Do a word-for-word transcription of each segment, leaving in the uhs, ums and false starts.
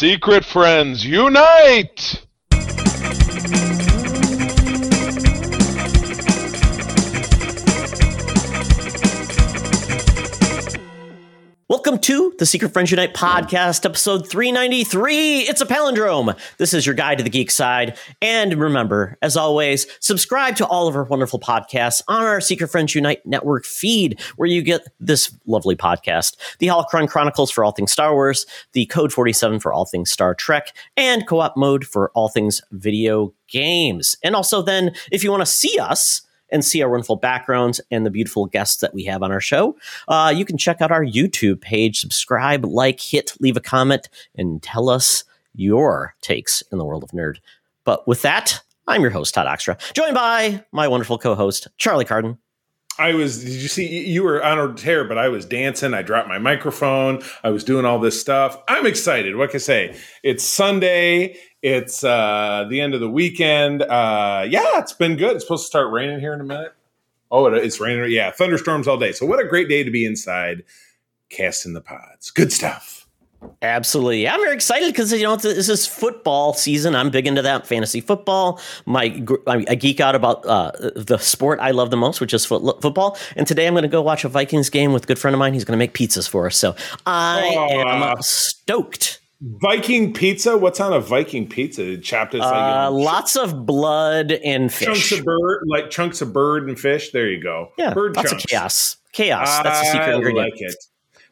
Secret Friends Unite! Welcome to the Secret Friends Unite podcast, episode three ninety-three. It's a palindrome. This is your guide to the geek side. And remember, as always, subscribe to all of our wonderful podcasts on our Secret Friends Unite network feed, where you get this lovely podcast, The Holocron Chronicles for all things Star Wars, the Code forty-seven for all things Star Trek, and Co-op Mode for all things video games. And also then, if you want to see us and see our wonderful backgrounds and the beautiful guests that we have on our show, uh, you can check out our YouTube page, subscribe, like, hit, leave a comment, and tell us your takes in the world of nerd. But with that, I'm your host, Todd Oxtra, joined by my wonderful co-host, Charlie Carden. I was, did you see, you were on a tear, but I was dancing. I dropped my microphone. I was doing all this stuff. I'm excited. What can I say? It's Sunday. It's uh, the end of the weekend. Uh, yeah, it's been good. It's supposed to start raining here in a minute. Oh, it, it's raining. Yeah, thunderstorms all day. So what a great day to be inside casting the pods. Good stuff. Absolutely. I'm very excited because, you know, this is football season. I'm big into that, fantasy football. My I geek out about uh, the sport I love the most, which is foot, football. And today I'm going to go watch a Vikings game with a good friend of mine. He's going to make pizzas for us. So I uh, am stoked. Viking pizza? What's on a Viking pizza? Chopped it, uh, lots of blood and fish. Chunks of bird, like chunks of bird and fish. There you go. Yeah, bird lots chunks. Of chaos. Chaos. That's a secret ingredient. I like it.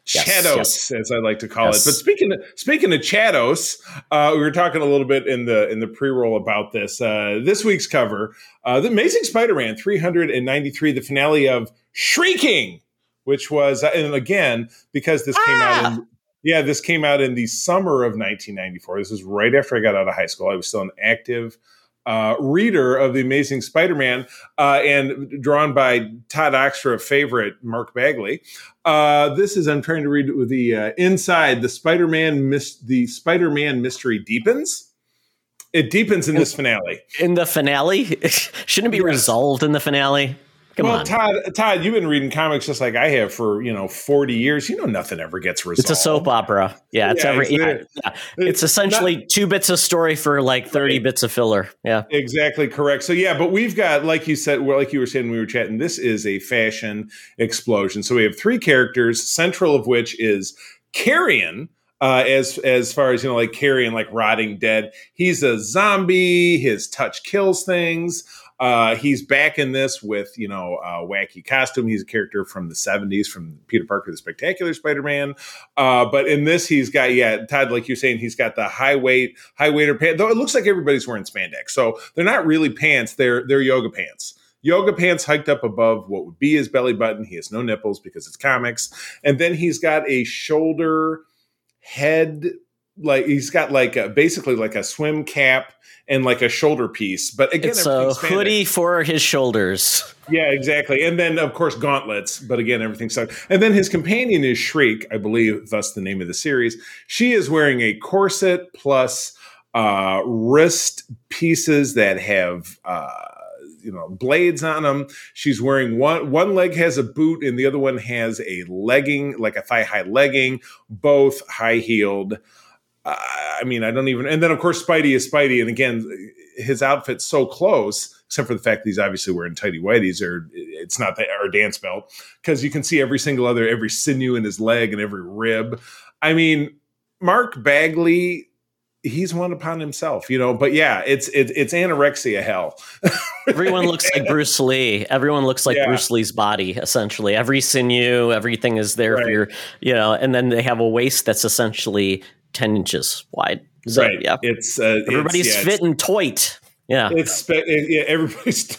Chatos, yes, yes. as I like to call yes. it. But speaking of, speaking of Chatos, uh, we were talking a little bit in the in the pre-roll about this. Uh, this week's cover, uh, The Amazing Spider-Man three ninety-three, the finale of Shrieking, which was, uh, and again, because this ah! came out in, yeah, this came out in the summer of nineteen ninety-four. This is right after I got out of high school. I was still an active Uh, reader of The Amazing Spider-Man, uh, and drawn by Todd Oxtra favorite Mark Bagley. Uh, this is I'm trying to read the uh, inside the Spider-Man mis- the Spider-Man mystery deepens. It deepens in this finale. In the finale, shouldn't it be yes. resolved in the finale? Come well, on. Todd, Todd, you've been reading comics just like I have for, you know, forty years. You know, nothing ever gets resolved. It's a soap opera. Yeah, it's yeah, every. It's, yeah, yeah. it's, it's essentially not, two bits of story for like thirty right. bits of filler. Yeah, exactly correct. So yeah, but we've got, like you said, well, like you were saying when we were chatting, this is a fashion explosion. So we have three characters, central of which is Carrion. Uh, as as far as, you know, like Carrion, like rotting dead. He's a zombie. His touch kills things. Uh, he's back in this with, you know, a wacky costume. He's a character from the seventies from Peter Parker, the Spectacular Spider-Man. Uh, but in this, he's got, yeah, Todd, like you're saying, he's got the high weight, high waiter pants, though it looks like everybody's wearing spandex. So they're not really pants. They're, they're yoga pants. Yoga pants hiked up above what would be his belly button. He has no nipples because it's comics. And then he's got a shoulder head, like he's got like a, basically like a swim cap and like a shoulder piece, but again, it's a hoodie for his shoulders. Yeah, exactly. And then of course gauntlets, but again, everything's stuck. And then his companion is Shriek, I believe, thus the name of the series. She is wearing a corset plus uh, wrist pieces that have uh, you know, blades on them. She's wearing one, one leg has a boot and the other one has a legging, like a thigh high legging, both high heeled. I mean, I don't even. And then, of course, Spidey is Spidey. And again, his outfit's so close, except for the fact that he's obviously wearing tighty whities, or it's not that, or dance belt, because you can see every single other, every sinew in his leg and every rib. I mean, Mark Bagley, he's one upon himself, you know. But yeah, it's it, it's anorexia hell. Everyone looks like Bruce Lee. Everyone looks like yeah. Bruce Lee's body, essentially. Every sinew, everything is there right. for your, you know. And then they have a waist that's essentially ten inches wide. So, right. Yeah. It's uh, everybody's it's, yeah, fit it's, and toit. Yeah. It's yeah. Everybody's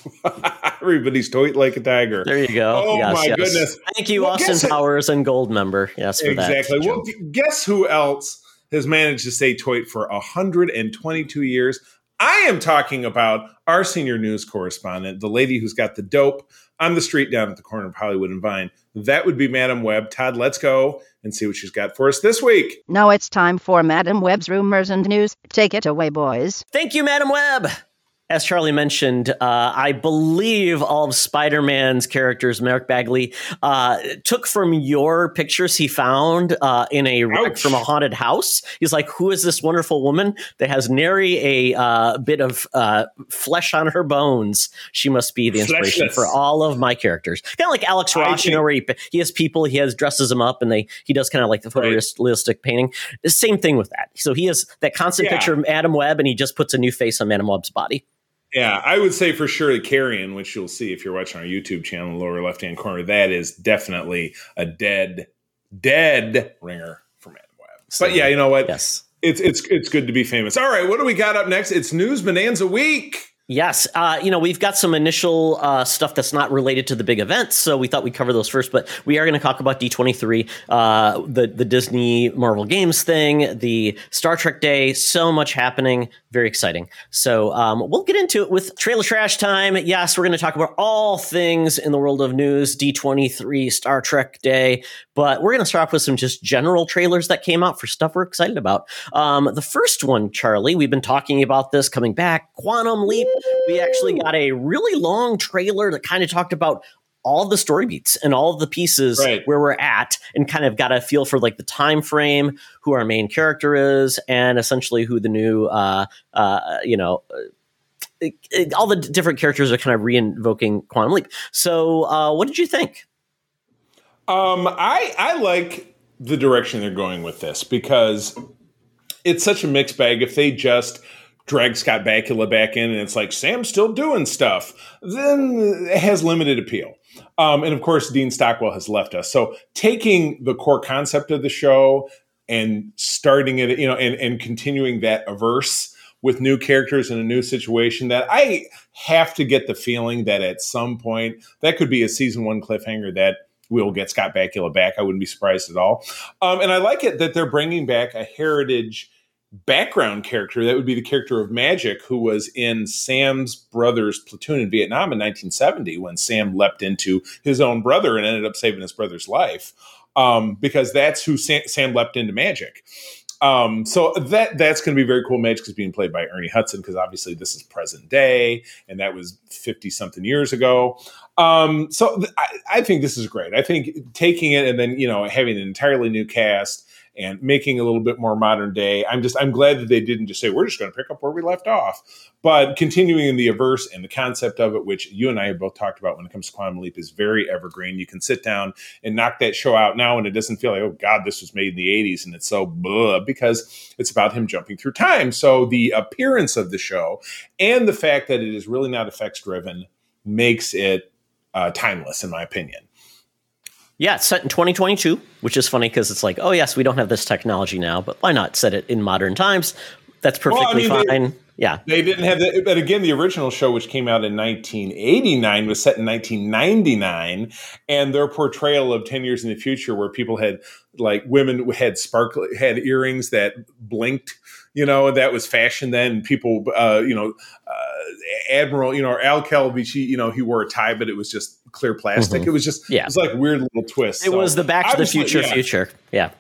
everybody's toit like a tiger. There you go. Oh yes, my yes. goodness! Thank you, well, Austin Powers it, and Gold member. Yes, for exactly. That. Well, guess who else has managed to stay toit for one hundred twenty-two years? I am talking about our senior news correspondent, the lady who's got the dope on the street down at the corner of Hollywood and Vine. That would be Madam Web. Todd, let's go and see what she's got for us this week. Now it's time for Madam Web's Rumors and News. Take it away, boys. Thank you, Madam Web. as Charlie mentioned, uh, I believe all of Spider-Man's characters, Mark Bagley, uh, took from your pictures he found uh, in a wreck from a haunted house. He's like, who is this wonderful woman that has nary a uh, bit of uh, flesh on her bones? She must be the inspiration Fleshless. for all of my characters. Kind of like Alex Ross, you know, where he, he has people, he has dresses them up, and they he does kind of like the photorealistic right. painting. The same thing with that. So he has that constant yeah. picture of Madam Web, and he just puts a new face on Madam Web's body. Yeah, I would say for sure the Carrion, which you'll see if you're watching our YouTube channel, lower left-hand corner, that is definitely a dead, dead ringer for Madam Web. So, but yeah, you know what? Yes. It's it's it's good to be famous. All right, what do we got up next? It's News Bonanza Week. Yes. Uh, you know, we've got some initial uh, stuff that's not related to the big events, so we thought we'd cover those first. But we are going to talk about D twenty-three, uh, the, the Disney Marvel Games thing, the Star Trek Day. So much happening. Very exciting. So um, we'll get into it with trailer trash time. Yes, we're going to talk about all things in the world of news, D twenty-three, Star Trek Day. But we're going to start off with some just general trailers that came out for stuff we're excited about. Um, the first one, Charlie, we've been talking about this coming back, Quantum Leap. We actually got a really long trailer that kind of talked about all the story beats and all of the pieces right. where we're at, and kind of got a feel for like the time frame, who our main character is, and essentially who the new, uh, uh, you know, it, it, all the different characters are kind of reinvoking Quantum Leap. So uh, what did you think? Um, I, I like the direction they're going with this, because it's such a mixed bag. If they just drag Scott Bakula back in and it's like, Sam's still doing stuff, then it has limited appeal. Um, and of course, Dean Stockwell has left us. So taking the core concept of the show and starting it, you know, and, and continuing that averse with new characters in a new situation, that I have to get the feeling that at some point that could be a season one cliffhanger that we'll get Scott Bakula back. I wouldn't be surprised at all. Um, and I like it that they're bringing back a heritage background character. That would be the character of Magic, who was in Sam's brother's platoon in Vietnam in nineteen seventy when Sam leapt into his own brother and ended up saving his brother's life, um, because that's who Sam, Sam leapt into, Magic. Um, so that that's going to be very cool. Magic is being played by Ernie Hudson, because obviously this is present day, and that was fifty-something years ago. Um, so th- I, I think this is great. I think taking it and then, you know, having an entirely new cast and making a little bit more modern day. I'm just I'm glad that they didn't just say, we're just going to pick up where we left off, but continuing in the averse and the concept of it, which you and I have both talked about when it comes to Quantum Leap, is very evergreen. You can sit down and knock that show out now, and it doesn't feel like, oh God, this was made in the eighties and it's so blah, because it's about him jumping through time. So the appearance of the show and the fact that it is really not effects driven makes it uh, timeless, in my opinion. Yeah, it's set in twenty twenty-two, which is funny because it's like, oh, yes, we don't have this technology now, but why not set it in modern times? That's perfectly well, I mean, fine. They, yeah. They didn't have that. But again, the original show, which came out in nineteen eighty-nine, was set in nineteen ninety-nine. And their portrayal of ten years in the future, where people had, like, women had sparkly, had earrings that blinked, you know, that was fashion then. People, uh, you know, uh, Admiral, you know, or Al Kelby, she, you know, he wore a tie, but it was just clear plastic. Mm-hmm. It was just, yeah. it was like weird little twist. It so, was the Back to the Future yeah. future. Yeah.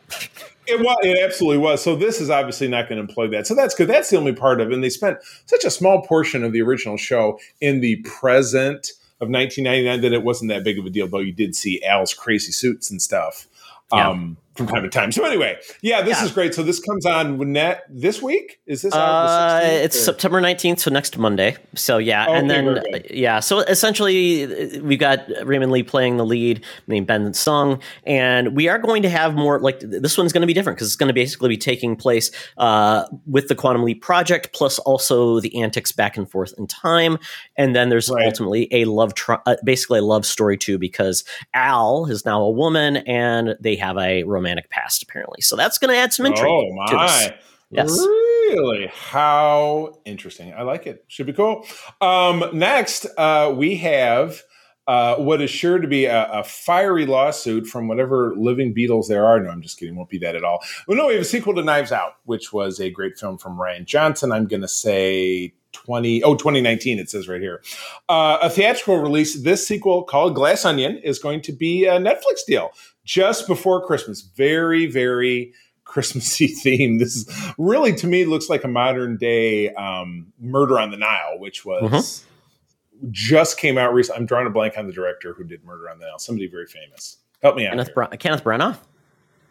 It was. It absolutely was. So this is obviously not going to employ that. So that's good. That's the only part of it. And they spent such a small portion of the original show in the present of nineteen ninety-nine that it wasn't that big of a deal, though you did see Al's crazy suits and stuff um, yeah. from time to time. So anyway, yeah, this yeah. is great. So this comes on when that, this week? Is this out uh, the sixteenth? It's or? September nineteenth, so next Monday. So yeah. Oh, and okay, then, yeah, so essentially we've got Raymond Lee playing the lead, I mean, Ben Sung, and we are going to have more, like, this one's going to be different because it's going to basically be taking place uh, with the Quantum Leap project, plus also the antics back and forth in time. And then there's right. ultimately a love, tri- uh, basically a love story too, because Al is now a woman and they have a romance past, apparently. So that's going to add some intrigue. Oh my. To this. Yes. Really? How interesting. I like it. Should be cool. Um, next, uh, we have uh, what is sure to be a, a fiery lawsuit from whatever living Beatles there are. No, I'm just kidding. Won't be that at all. Well, no, we have a sequel to Knives Out, which was a great film from Ryan Johnson. I'm going to say twenty, oh, twenty nineteen, it says right here. Uh, a theatrical release, this sequel called Glass Onion is going to be a Netflix deal just before Christmas. Very, very Christmassy theme. This is really, to me, looks like a modern day um, Murder on the Nile, which was mm-hmm. just came out recently. I'm drawing a blank on the director who did Murder on the Nile. Somebody very famous. Help me out. Kenneth, Bra- Kenneth Branagh.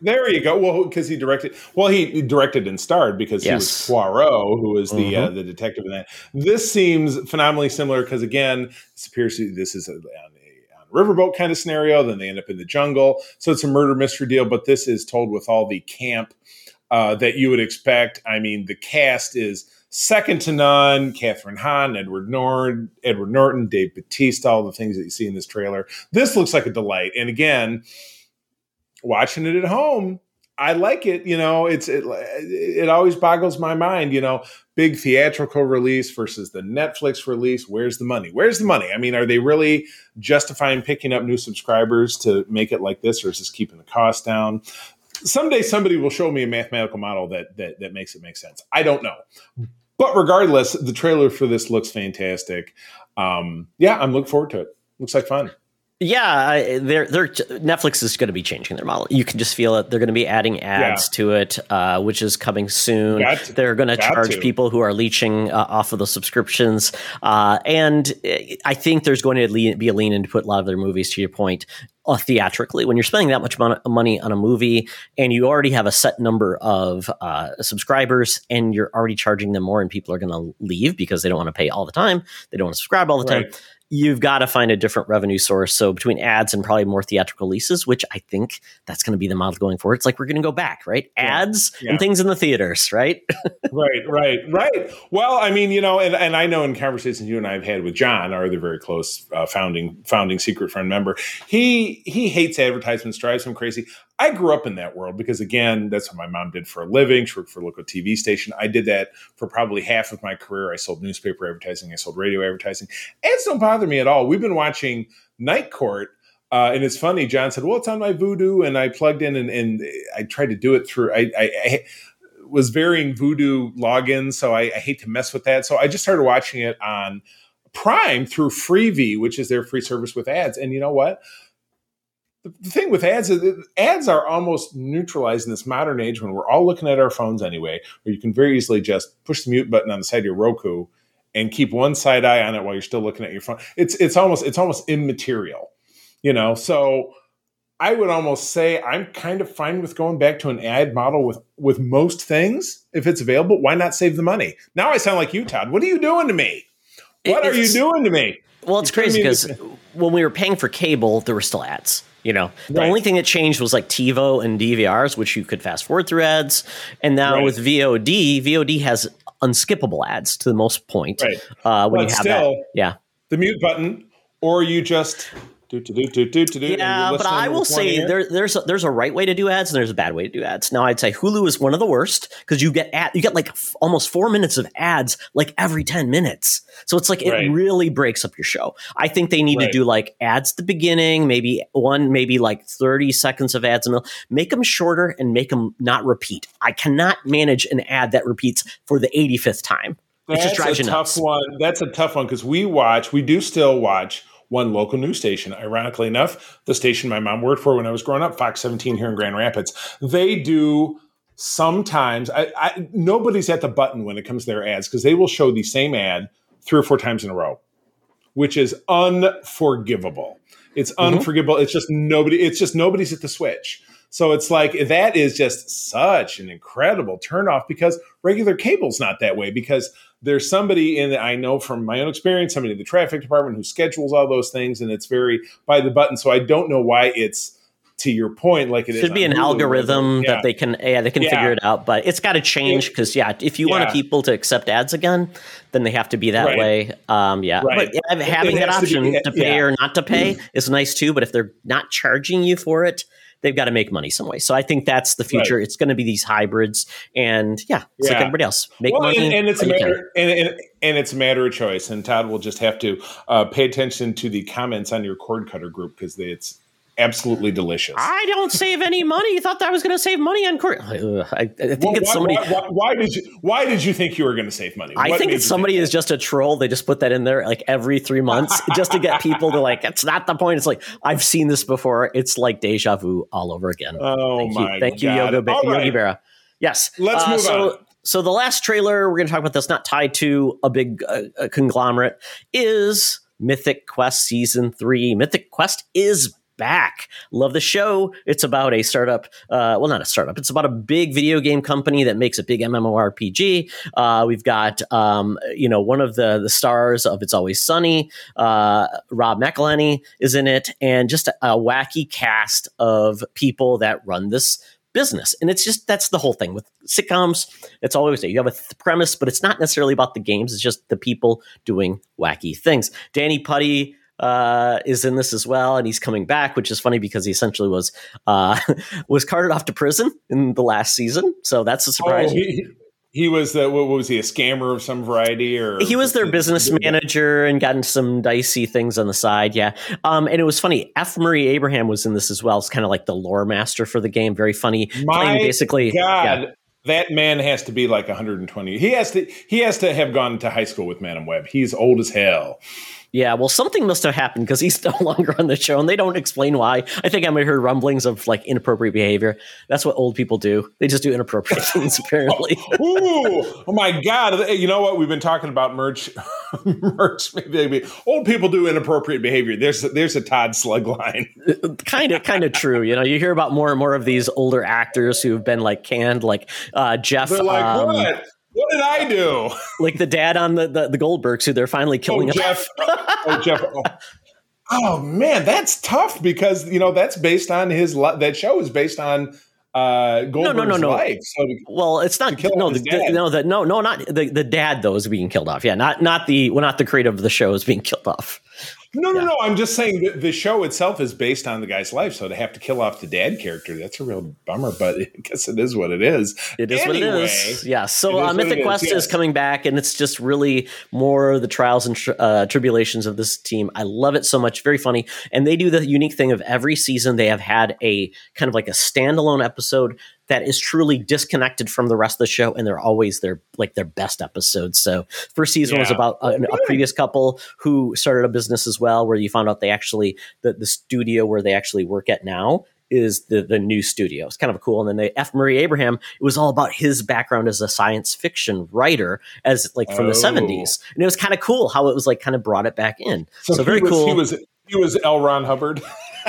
There you go. Well, because he directed. Well, he directed and starred because yes. he was Poirot, who was the mm-hmm. uh, the detective in that. This seems phenomenally similar because again, this appears to this is a, on a riverboat kind of scenario. Then they end up in the jungle, so it's a murder mystery deal. But this is told with all the camp uh, that you would expect. I mean, the cast is second to none. Catherine Hahn, Edward Norton, Edward Norton, Dave Bautista, all the things that you see in this trailer. This looks like a delight, and again. Watching it at home, I like it. You know, it's it, it always boggles my mind. You know, big theatrical release versus the Netflix release. Where's the money? Where's the money? I mean, are they really justifying picking up new subscribers to make it like this, or is this keeping the cost down? Someday somebody will show me a mathematical model that that that makes it make sense. I don't know, but regardless, the trailer for this looks fantastic. Um, yeah, I'm looking forward to it. Looks like fun. Yeah, they're, they're, Netflix is going to be changing their model. You can just feel it. They're going to be adding ads yeah. to it, uh, which is coming soon. To, they're going to charge to. people who are leeching uh, off of the subscriptions. Uh, and I think there's going to be a lean in to put a lot of their movies, to your point, uh, theatrically. When you're spending that much mon- money on a movie and you already have a set number of uh, subscribers and you're already charging them more and people are going to leave because they don't want to pay all the time. They don't want to subscribe all the right. time. You've got to find a different revenue source. So between ads and probably more theatrical releases, which I think that's going to be the model going forward. It's like, we're going to go back, right? Ads yeah. Yeah. and things in the theaters, right? right, right, right. Well, I mean, you know, and, and I know in conversations you and I have had with John, our other very close uh, founding founding Secret Friend member, he he hates advertisements, drives him crazy. I grew up in that world because, again, that's what my mom did for a living. She worked for a local T V station. I did that for probably half of my career. I sold newspaper advertising. I sold radio advertising. Ads don't bother me at all. We've been watching Night Court, uh, and it's funny. John said, well, it's on my Vudu, and I plugged in, and, and I tried to do it through – I, I, I was varying Vudu logins, so I, I hate to mess with that. So I just started watching it on Prime through Freevee, which is their free service with ads. And you know what? The thing with ads is ads are almost neutralized in this modern age when we're all looking at our phones anyway, where you can very easily just push the mute button on the side of your Roku and keep one side eye on it while you're still looking at your phone. It's it's almost it's almost immaterial, you know. So I would almost say I'm kind of fine with going back to an ad model with with most things if it's available. Why not save the money? Now I sound like you, Todd. What are you doing to me? What it's, are you doing to me? Well, it's You're crazy because to- when we were paying for cable, there were still ads. You know, the right. only thing that changed was like TiVo and D V Rs, which you could fast forward through ads. And now right. with V O D, V O D has unskippable ads to the most point. Right. Uh, when but you have still, that, yeah, the mute button, or you just do do do do do do. Yeah, but I will say there, there's a, there's a right way to do ads and there's a bad way to do ads. Now I'd say Hulu is one of the worst because you get ad, you get like f- almost four minutes of ads like every ten minutes. So it's like right. it really breaks up your show. I think they need right. to do like ads at the beginning, maybe one, maybe like thirty seconds of ads. And make them shorter and make them not repeat. I cannot manage an ad that repeats for the eighty-fifth time. That's just drives a you nuts. tough one. That's a tough one because we watch, we do still watch one local news station. Ironically enough, the station my mom worked for when I was growing up, Fox seventeen here in Grand Rapids. They do sometimes, I, I, nobody's at the button when it comes to their ads because they will show the same ad three or four times in a row, which is unforgivable. It's unforgivable. Mm-hmm. It's just nobody. It's just nobody's at the switch. So it's like that is just such an incredible turnoff because regular cable's not that way because there's somebody in the, I know from my own experience, somebody in the traffic department who schedules all those things and it's very by the button. So I don't know why it's to your point, like it should is be an Hulu algorithm yeah. that they can, yeah, they can yeah. figure it out, but it's got to change because, yeah, if you yeah. want people to accept ads again, then they have to be that right. way. Um, yeah, right. but having that option to, be, to pay yeah. or not to pay mm-hmm. is nice too. But if they're not charging you for it, they've got to make money some way. So I think that's the future. Right. It's going to be these hybrids, and yeah, it's yeah. like everybody else. Make well, money, and, and it's a matter, and, and, and it's a matter of choice. And Todd will just have to uh, pay attention to the comments on your cord cutter group because it's absolutely delicious. I don't save any money. You thought that I was going to save money on Corey? I, I think well, it's why, somebody. Why, why, why did you? Why did you think you were going to save money? I what think it's somebody is just a troll. They just put that in there like every three months just to get people to like. It's not the point. It's like I've seen this before. It's like deja vu all over again. Oh thank my! You. Thank God. you, Yogi, Yogi right. Berra. Yes. Let's uh, move so, on. So the last trailer we're going to talk about that's not tied to a big uh, a conglomerate is Mythic Quest Season three. Mythic Quest is back. Love the show. It's about a startup. Uh, well, not a startup. It's about a big video game company that makes a big MMORPG. Uh, we've got, um, you know, one of the the stars of It's Always Sunny, uh, Rob McElhenney is in it, and just a, a wacky cast of people that run this business. And it's just, that's the whole thing with sitcoms. It's always that you have a th- premise, but it's not necessarily about the games. It's just the people doing wacky things. Danny Pudi uh, is in this as well. And he's coming back, which is funny because he essentially was, uh, was carted off to prison in the last season. So that's a surprise. Oh, he- He was the, what was he, a scammer of some variety? Or he was their business manager and gotten some dicey things on the side, yeah. Um, and it was funny, F. Murray Abraham was in this as well. It's kind of like the lore master for the game. Very funny. My playing basically, God, yeah. That man has to be like one hundred twenty. He has to, he has to have gone to high school with Madam Web. He's old as hell. Yeah, well, something must have happened because he's no longer on the show, and they don't explain why. I think I might hear rumblings of like inappropriate behavior. That's what old people do; they just do inappropriate things, apparently. oh, ooh, oh my God! You know what? We've been talking about merch, merch. Maybe old people do inappropriate behavior. There's there's a Todd Slug line. Kind of, kind of true. You know, you hear about more and more of these older actors who've been like canned, like uh, Jeff. They're like um, what? What did I do? Like the dad on the, the, the Goldbergs who they're finally killing. Oh, Jeff. oh, Jeff. Oh. oh, man, that's tough because, you know, that's based on his – that show is based on uh, Goldberg's no, no, no, no. life. So to, well, it's not – no, the, the, no, the, no, no, not the, – the dad, though, is being killed off. Yeah, not not the well, – not the creator of the show is being killed off. No, yeah. no, no. I'm just saying the, the show itself is based on the guy's life. So to have to kill off the dad character, that's a real bummer. But I guess it is what it is. It is anyway, what it is. Yeah. So uh, Mythic Quest is, yeah. is coming back, and it's just really more of the trials and tri- uh, tribulations of this team. I love it so much. Very funny. And they do the unique thing of every season they have had a kind of like a standalone episode that is truly disconnected from the rest of the show, and they're always their like their best episodes. So first season yeah. was about a, a previous couple who started a business as well, where you found out they actually the, the studio where they actually work at now is the the new studio. It's kind of cool. And then they, F. Murray Abraham, it was all about his background as a science fiction writer, as like from oh. the seventies, and it was kind of cool how it was like kind of brought it back in. So, so very was, cool. He was he was L. Ron Hubbard.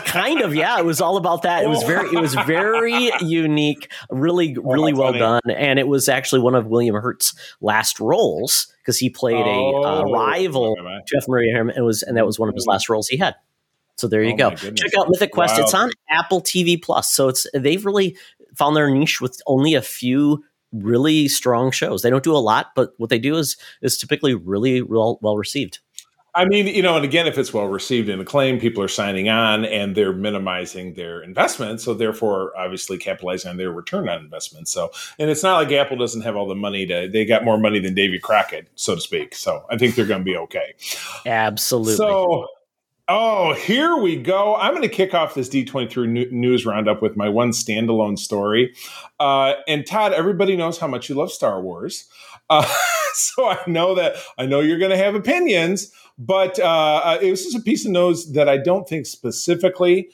Kind of, yeah. It was all about that. It was very, it was very unique, really, really oh, well funny. done. And it was actually one of William Hurt's last roles because he played oh, a uh, rival oh, to F. Murray Abraham, and was, and that was one of his last roles he had. So there you oh, go. Check out Mythic Quest. Wow. It's on Apple T V Plus. So it's they've really found their niche with only a few really strong shows. They don't do a lot, but what they do is is typically really well, well received. I mean, you know, and again, if it's well received and acclaimed, people are signing on and they're minimizing their investment. So therefore, obviously capitalizing on their return on investment. So, and it's not like Apple doesn't have all the money to, they got more money than Davy Crockett, so to speak. So I think they're going to be okay. Absolutely. So, oh, here we go. I'm going to kick off this D twenty-three news roundup with my one standalone story. Uh, and Todd, everybody knows how much you love Star Wars. Uh, so I know that, I know you're going to have opinions. But uh, it was just a piece of news that I don't think specifically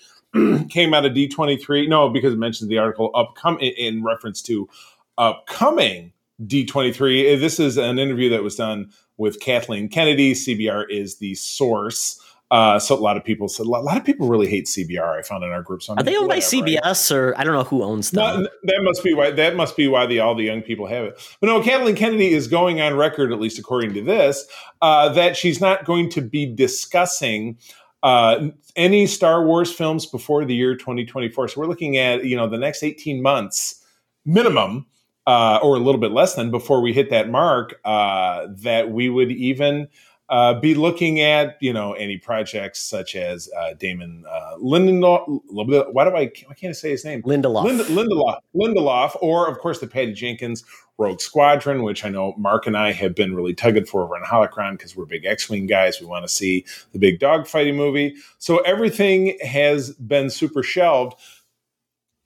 came out of D twenty-three. No, because it mentions the article upcom- in reference to upcoming D twenty-three. This is an interview that was done with Kathleen Kennedy. C B R is the source. Uh, so a lot of people said, so a lot of people really hate C B R. I found in our group. So I'm Are they owned whatever, by C B S right? or I don't know who owns them? No, that must be why. That must be why the all the young people have it. But no, Kathleen Kennedy is going on record, at least according to this, uh, that she's not going to be discussing uh, any Star Wars films before the year twenty twenty-four. So we're looking at you know the next eighteen months minimum, uh, or a little bit less than before we hit that mark uh, that we would even. uh, be looking at, you know, any projects such as uh, Damon uh, Lindelof. Why do I? Why can't I say his name? Lindelof. Lind- Lindelof. Lindelof, or of course the Patty Jenkins Rogue Squadron, which I know Mark and I have been really tugging for over on Holocron because we're big X-Wing guys. We want to see the big dogfighting movie. So everything has been super shelved.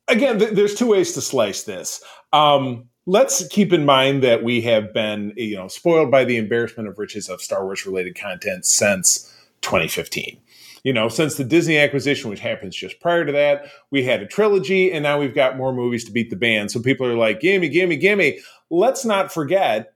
Again, th- there's two ways to slice this. Um, let's keep in mind that we have been, you know, spoiled by the embarrassment of riches of Star Wars-related content since twenty fifteen. You know, since the Disney acquisition, which happens just prior to that, we had a trilogy, and now we've got more movies to beat the band. So people are like, gimme, gimme, gimme. Let's not forget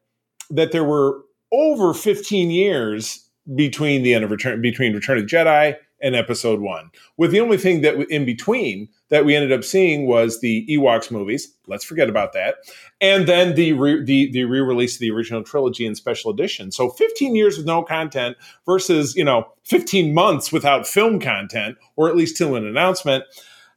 that there were over fifteen years between the end of Return, between Return of the Jedi and Episode One, with the only thing that in between that we ended up seeing was the Ewoks movies. Let's forget about that, and then the re, the the re-release of the original trilogy in special edition. So fifteen years with no content versus, you know, fifteen months without film content, or at least till an announcement.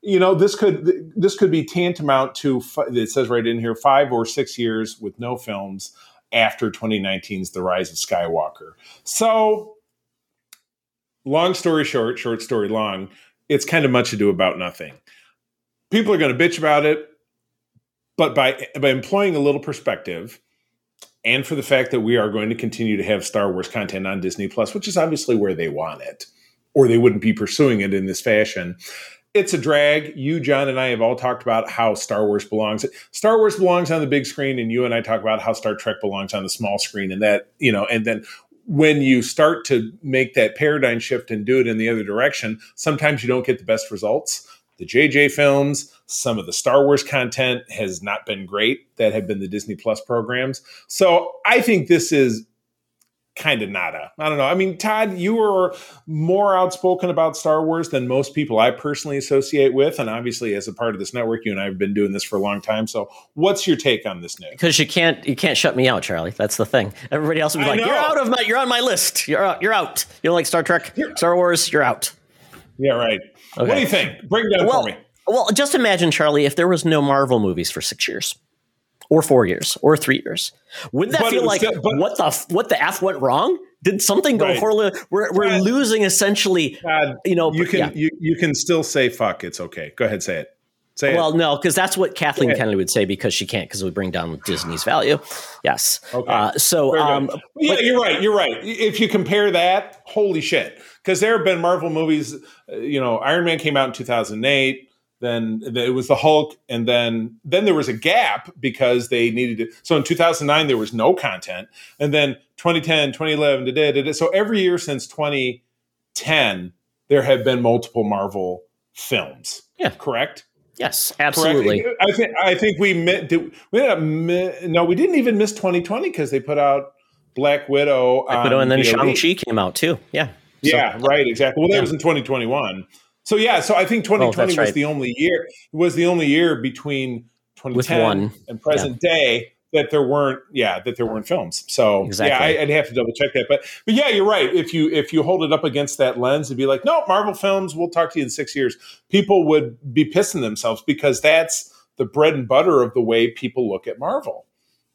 You know, this could this could be tantamount to, it says right in here, five or six years with no films after twenty nineteen's The Rise of Skywalker. So, long story short, short story long, it's kind of much ado about nothing. People are going to bitch about it, but by by employing a little perspective, and for the fact that we are going to continue to have Star Wars content on Disney Plus, which is obviously where they want it, or they wouldn't be pursuing it in this fashion. It's a drag. You, John, and I have all talked about how Star Wars belongs. Star Wars belongs on the big screen, and you and I talk about how Star Trek belongs on the small screen, and that, you know, and then when you start to make that paradigm shift and do it in the other direction, sometimes you don't get the best results. The J J films, some of the Star Wars content has not been great that have been the Disney Plus programs. So I think this is kind of nada. I don't know. I mean, Todd, you are more outspoken about Star Wars than most people I personally associate with. And obviously, as a part of this network, you and I have been doing this for a long time. So what's your take on this, Nick? Because you can't you can't shut me out, Charlie. That's the thing. Everybody else will be I like, know. You're out of my, you're on my list. You're out. You're out. You don't like Star Trek, you're, Star Wars, you're out. Yeah, right. Okay. What do you think? Bring it down well, for me. Well, just imagine, Charlie, if there was no Marvel movies for six years. Or four years, or three years. Wouldn't that but feel like still, but, what the what the f went wrong? Did something go right. horribly? We're we're God. losing essentially. God. You know, you can yeah. you, you can still say fuck. It's okay. Go ahead, say it. Say well, it. Well, no, because that's what Kathleen Kennedy would say, because she can't, because it would bring down Disney's value. Yes. Okay. Uh, so um, but, yeah, you're right. You're right. If you compare that, holy shit, because there have been Marvel movies. You know, Iron Man came out in two thousand eight. Then it was the Hulk, and then then there was a gap because they needed to. So in two thousand nine, there was no content. And then twenty ten, twenty eleven, da, da, da. So every year since twenty ten, there have been multiple Marvel films. Yeah. Correct? Yes, absolutely. Correct? I, th- I think we, met, did, we ended up, mi- no, we didn't even miss twenty twenty because they put out Black Widow. Black Widow, and then Shang-Chi came out too. Yeah. Yeah, so, right, exactly. Well, that yeah. was in twenty twenty-one. So yeah, so I think twenty twenty oh, was right. the only year was the only year between twenty ten and present yeah. day that there weren't yeah that there weren't films. So exactly. yeah, I, I'd have to double check that. But but yeah, you're right. If you if you hold it up against that lens and be like, no, Marvel films, we'll talk to you in six years. People would be pissing themselves because that's the bread and butter of the way people look at Marvel.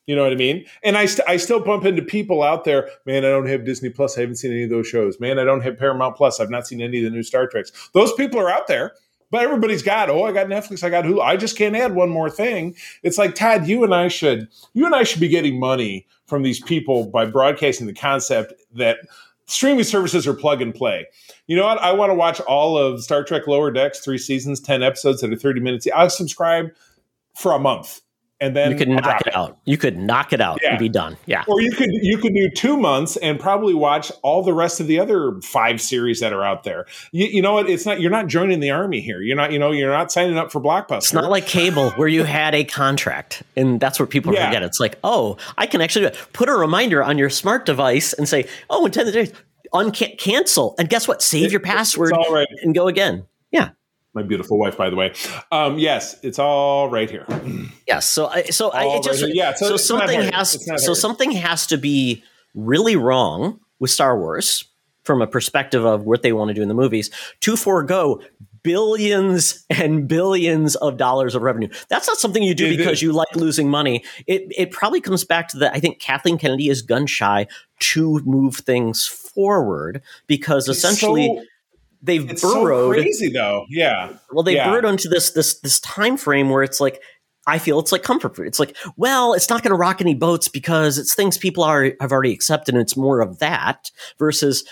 You know what I mean? And I, st- I still bump into people out there, man, I don't have Disney Plus. I haven't seen any of those shows. Man, I don't have Paramount Plus. I've not seen any of the new Star Treks. Those people are out there, but everybody's got, oh, I got Netflix. I got Hulu. I just can't add one more thing. It's like, Todd, you and I should, you and I should be getting money from these people by broadcasting the concept that streaming services are plug and play. You know what? I want to watch all of Star Trek Lower Decks, three seasons, ten episodes that are thirty minutes. I'll subscribe for a month. And then you could knock it out. You could knock it out yeah. and be done. Yeah. Or you could you could do two months and probably watch all the rest of the other five series that are out there. You, you know what? It's not you're not joining the army here. You're not, you know, you're not signing up for Blockbuster. It's not like cable where you had a contract. And that's what people yeah. forget. It's like, oh, I can actually do it. Put a reminder on your smart device and say, oh, in ten days, uncan- cancel. And guess what? Save it, your password right. and go again. Yeah. My beautiful wife, by the way. Um, yes, it's all right here. Yes, so I, so I it just right yeah, so, so something has so something has to be really wrong with Star Wars from a perspective of what they want to do in the movies to forego billions and billions of dollars of revenue. That's not something you do it because is. you like losing money. It it probably comes back to that. I think Kathleen Kennedy is gun shy to move things forward because it's essentially so, they've it's burrowed. So crazy though, yeah. Well, they yeah. burrowed into this this this time frame where it's like. I feel it's like comfort food. It's like, well, it's not going to rock any boats because it's things people are have already accepted, and it's more of that versus,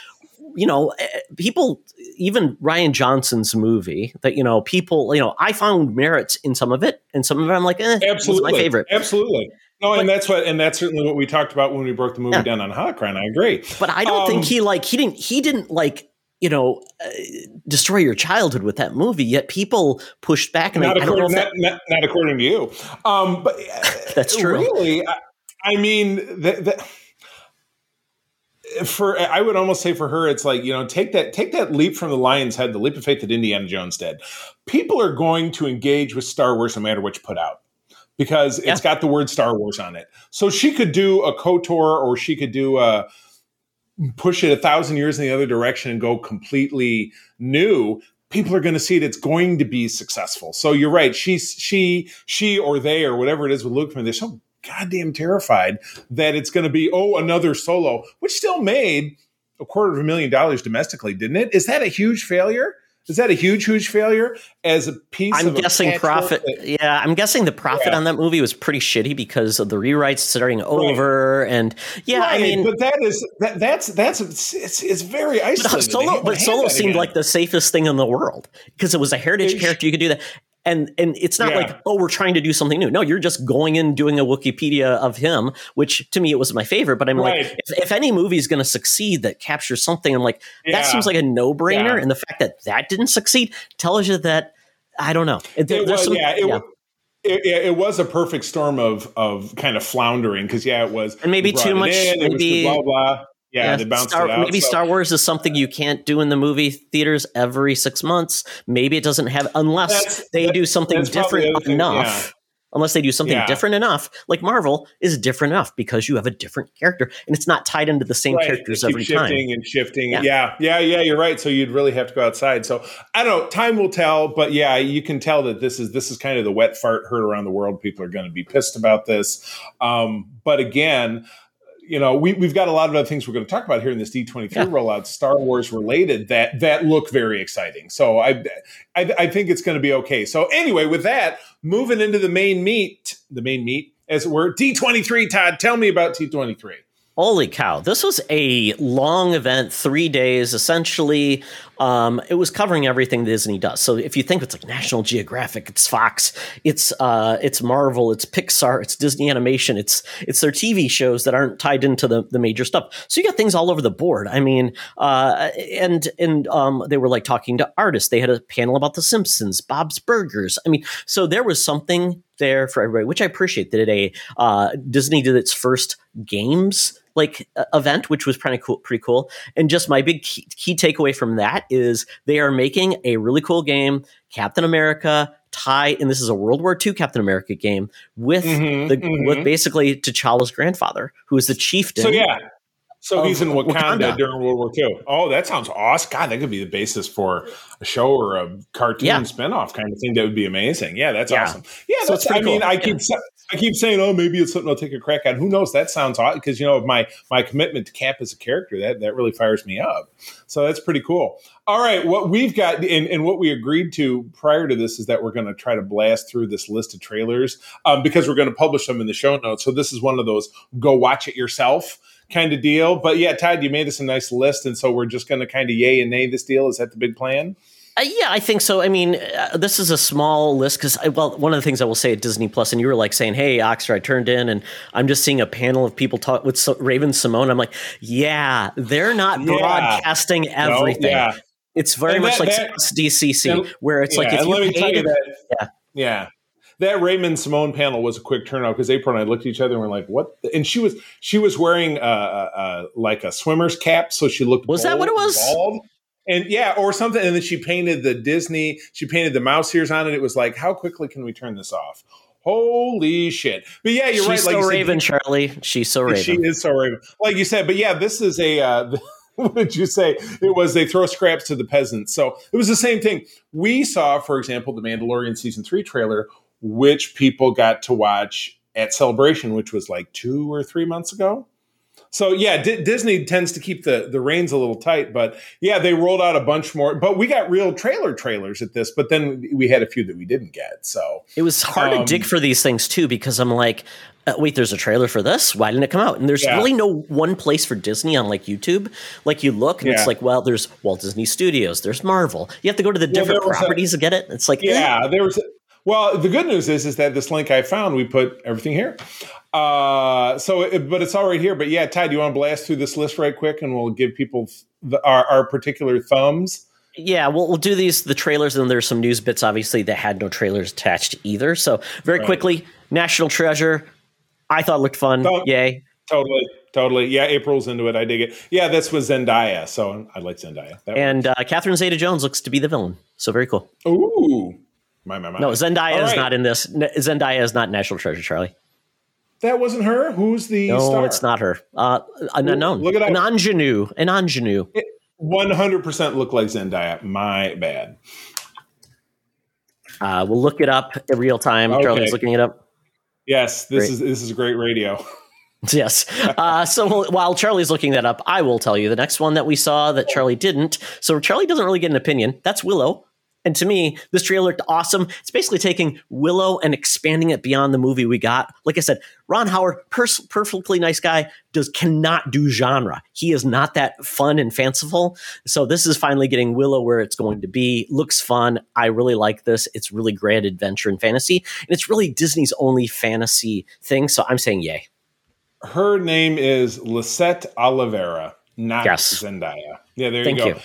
you know, people, even Rian Johnson's movie that, you know, people, you know, I found merits in some of it, and some of it I'm like, eh, absolutely, my favorite. Absolutely. No, but, and that's what, and that's certainly what we talked about when we broke the movie yeah. down on Holocron. I agree. But I don't um, think he like, he didn't, he didn't like, you know, uh, destroy your childhood with that movie, yet people pushed back. And not, I, according, I don't know that, not, not according to you. Um, but that's true. Really, I, I mean, the, the, for I would almost say for her, it's like, you know, take that take that leap from the lion's head, the leap of faith that Indiana Jones did. People are going to engage with Star Wars no matter what you put out. Because yeah. it's got the word Star Wars on it. So she could do a KOTOR or she could do a... push it a thousand years in the other direction and go completely new, people are going to see it. It's going to be successful. So you're right. She's she, she or they or whatever it is with Luke, they're so goddamn terrified that it's going to be, oh, another Solo, which still made a quarter of a million dollars domestically, didn't it? Is that a huge failure? Is that a huge, huge failure as a piece I'm of I'm guessing profit. That, yeah, I'm guessing the profit yeah. on that movie was pretty shitty because of the rewrites starting over. Right. And yeah, right. I mean, but that is that, that's that's it's, it's very isolated. But Solo, but Solo seemed again. like the safest thing in the world because it was a heritage it's, character. You could do that. And and it's not yeah. like, oh, we're trying to do something new. No, you're just going in doing a Wikipedia of him, which to me, it was my favorite. But I'm right. like, if, if any movie is going to succeed that captures something, I'm like, yeah. that seems like a no brainer. Yeah. And the fact that that didn't succeed tells you that, I don't know. It, it was, some, yeah, it yeah. was. It, it was a perfect storm of of kind of floundering because, yeah, it was. And maybe too much. In, maybe, blah, blah. Yeah, yeah, they bounced Star, it out. Maybe so. Star Wars is something you can't do in the movie theaters every six months. Maybe it doesn't have unless that's, they that, do something different enough. Thing, yeah. Unless they do something yeah. different enough, like Marvel is different enough because you have a different character and it's not tied into the same right. characters every shifting time. Shifting and shifting. Yeah. yeah, yeah, yeah. You're right. So you'd really have to go outside. So I don't know. Time will tell, but yeah, you can tell that this is this is kind of the wet fart heard around the world. People are going to be pissed about this, um, but again. You know, we, we've got a lot of other things we're going to talk about here in this D twenty-three yeah. rollout, Star Wars related, that that look very exciting. So I, I I think it's going to be okay. So anyway, with that, moving into the main meat, the main meat, as it were, D twenty-three, Todd, tell me about D twenty-three. Holy cow. This was a long event, three days, essentially. Um, it was covering everything Disney does. So if you think it's like National Geographic, it's Fox, it's uh, it's Marvel, it's Pixar, it's Disney Animation, it's it's their T V shows that aren't tied into the, the major stuff. So you got things all over the board. I mean, uh, and and um, they were like talking to artists. They had a panel about The Simpsons, Bob's Burgers. I mean, so there was something there for everybody, which I appreciate. That today, uh, Disney did its first games like uh, event, which was pretty cool, pretty cool. And just my big key, key takeaway from that is they are making a really cool game, Captain America tie, and this is a World War Two Captain America game with mm-hmm, the mm-hmm. with basically T'Challa's grandfather, who is the chieftain. So yeah, so he's in Wakanda, Wakanda during World War Two. Oh, that sounds awesome! God, that could be the basis for a show or a cartoon yeah. spinoff kind of thing. That would be amazing. Yeah, that's yeah. awesome. Yeah, so that's. I mean, cool. I keep. Yeah. I keep saying, oh, maybe it's something I'll take a crack at. Who knows? That sounds odd because, you know, my my commitment to camp as a character, that that really fires me up. So that's pretty cool. All right. What we've got and, and what we agreed to prior to this is that we're going to try to blast through this list of trailers um, because we're going to publish them in the show notes. So this is one of those go watch it yourself kind of deal. But yeah, Todd, you made us a nice list. And so we're just going to kind of yay and nay this deal. Is that the big plan? Uh, yeah, I think so. I mean, uh, this is a small list because, well, one of the things I will say at Disney Plus, and you were like saying, hey, Oxtra, I turned in and I'm just seeing a panel of people talk with so- Raven Simone. I'm like, yeah, they're not yeah. broadcasting everything. No, yeah. It's very and much that, like that, D C C, and, where it's yeah, like, if you let me tell you that, yeah. yeah. That Raymond Simone panel was a quick turnout because April and I looked at each other and were like, "What?" And she was she was wearing uh, uh, like a swimmer's cap, so she looked was bold, that what it was? Bald. And yeah, or something. And then she painted the Disney, she painted the mouse ears on it. It was like, how quickly can we turn this off? Holy shit. But yeah, you're She's right. She's so like you Raven, said, Charlie. She's so Raven. She is so Raven. Like you said, but yeah, this is a, uh, what did you say? It was they throw scraps to the peasants. So it was the same thing. We saw, for example, the Mandalorian season three trailer, which people got to watch at Celebration, which was like two or three months ago. So, yeah, D- Disney tends to keep the, the reins a little tight. But, yeah, they rolled out a bunch more. But we got real trailer trailers at this. But then we had a few that we didn't get. So it was hard um, to dig for these things, too, because I'm like, uh, wait, there's a trailer for this? Why didn't it come out? And there's yeah. really no one place for Disney on, like, YouTube. Like, you look, and yeah. it's like, well, there's Walt Disney Studios. There's Marvel. You have to go to the well, different properties a, to get it. It's like, yeah, eh. there was a, well, the good news is, is that this link I found, we put everything here. Uh, so, it, but it's all right here. But yeah, Ty, do you want to blast through this list right quick and we'll give people the, our, our particular thumbs? Yeah, we'll, we'll do these, the trailers, and there's some news bits, obviously, that had no trailers attached either. So very right. quickly, National Treasure, I thought looked fun. Oh, yay. Totally. Totally. Yeah, April's into it. I dig it. Yeah, that's with Zendaya. So I like Zendaya. That and uh, Catherine Zeta-Jones looks to be the villain. So very cool. Ooh. My, my, my. No, Zendaya all is right. not in this. Zendaya is not National Treasure, Charlie. That wasn't her? Who's the no, star? No, it's not her. Uh, an unknown. Look at an ingenue. An ingenue. one hundred percent look like Zendaya. My bad. Uh, we'll look it up in real time. Okay. Charlie's looking it up. Yes, this great. is this is great radio. Yes. Uh, so while Charlie's looking that up, I will tell you the next one that we saw that Charlie didn't. So Charlie doesn't really get an opinion. That's Willow. And to me, this trailer looked awesome. It's basically taking Willow and expanding it beyond the movie we got. Like I said, Ron Howard, pers- perfectly nice guy, does cannot do genre. He is not that fun and fanciful. So this is finally getting Willow where it's going to be. Looks fun. I really like this. It's really grand adventure and fantasy. And it's really Disney's only fantasy thing. So I'm saying yay. Her name is Lisette Oliveira, not yes. Zendaya. Yeah, there Thank you go. You.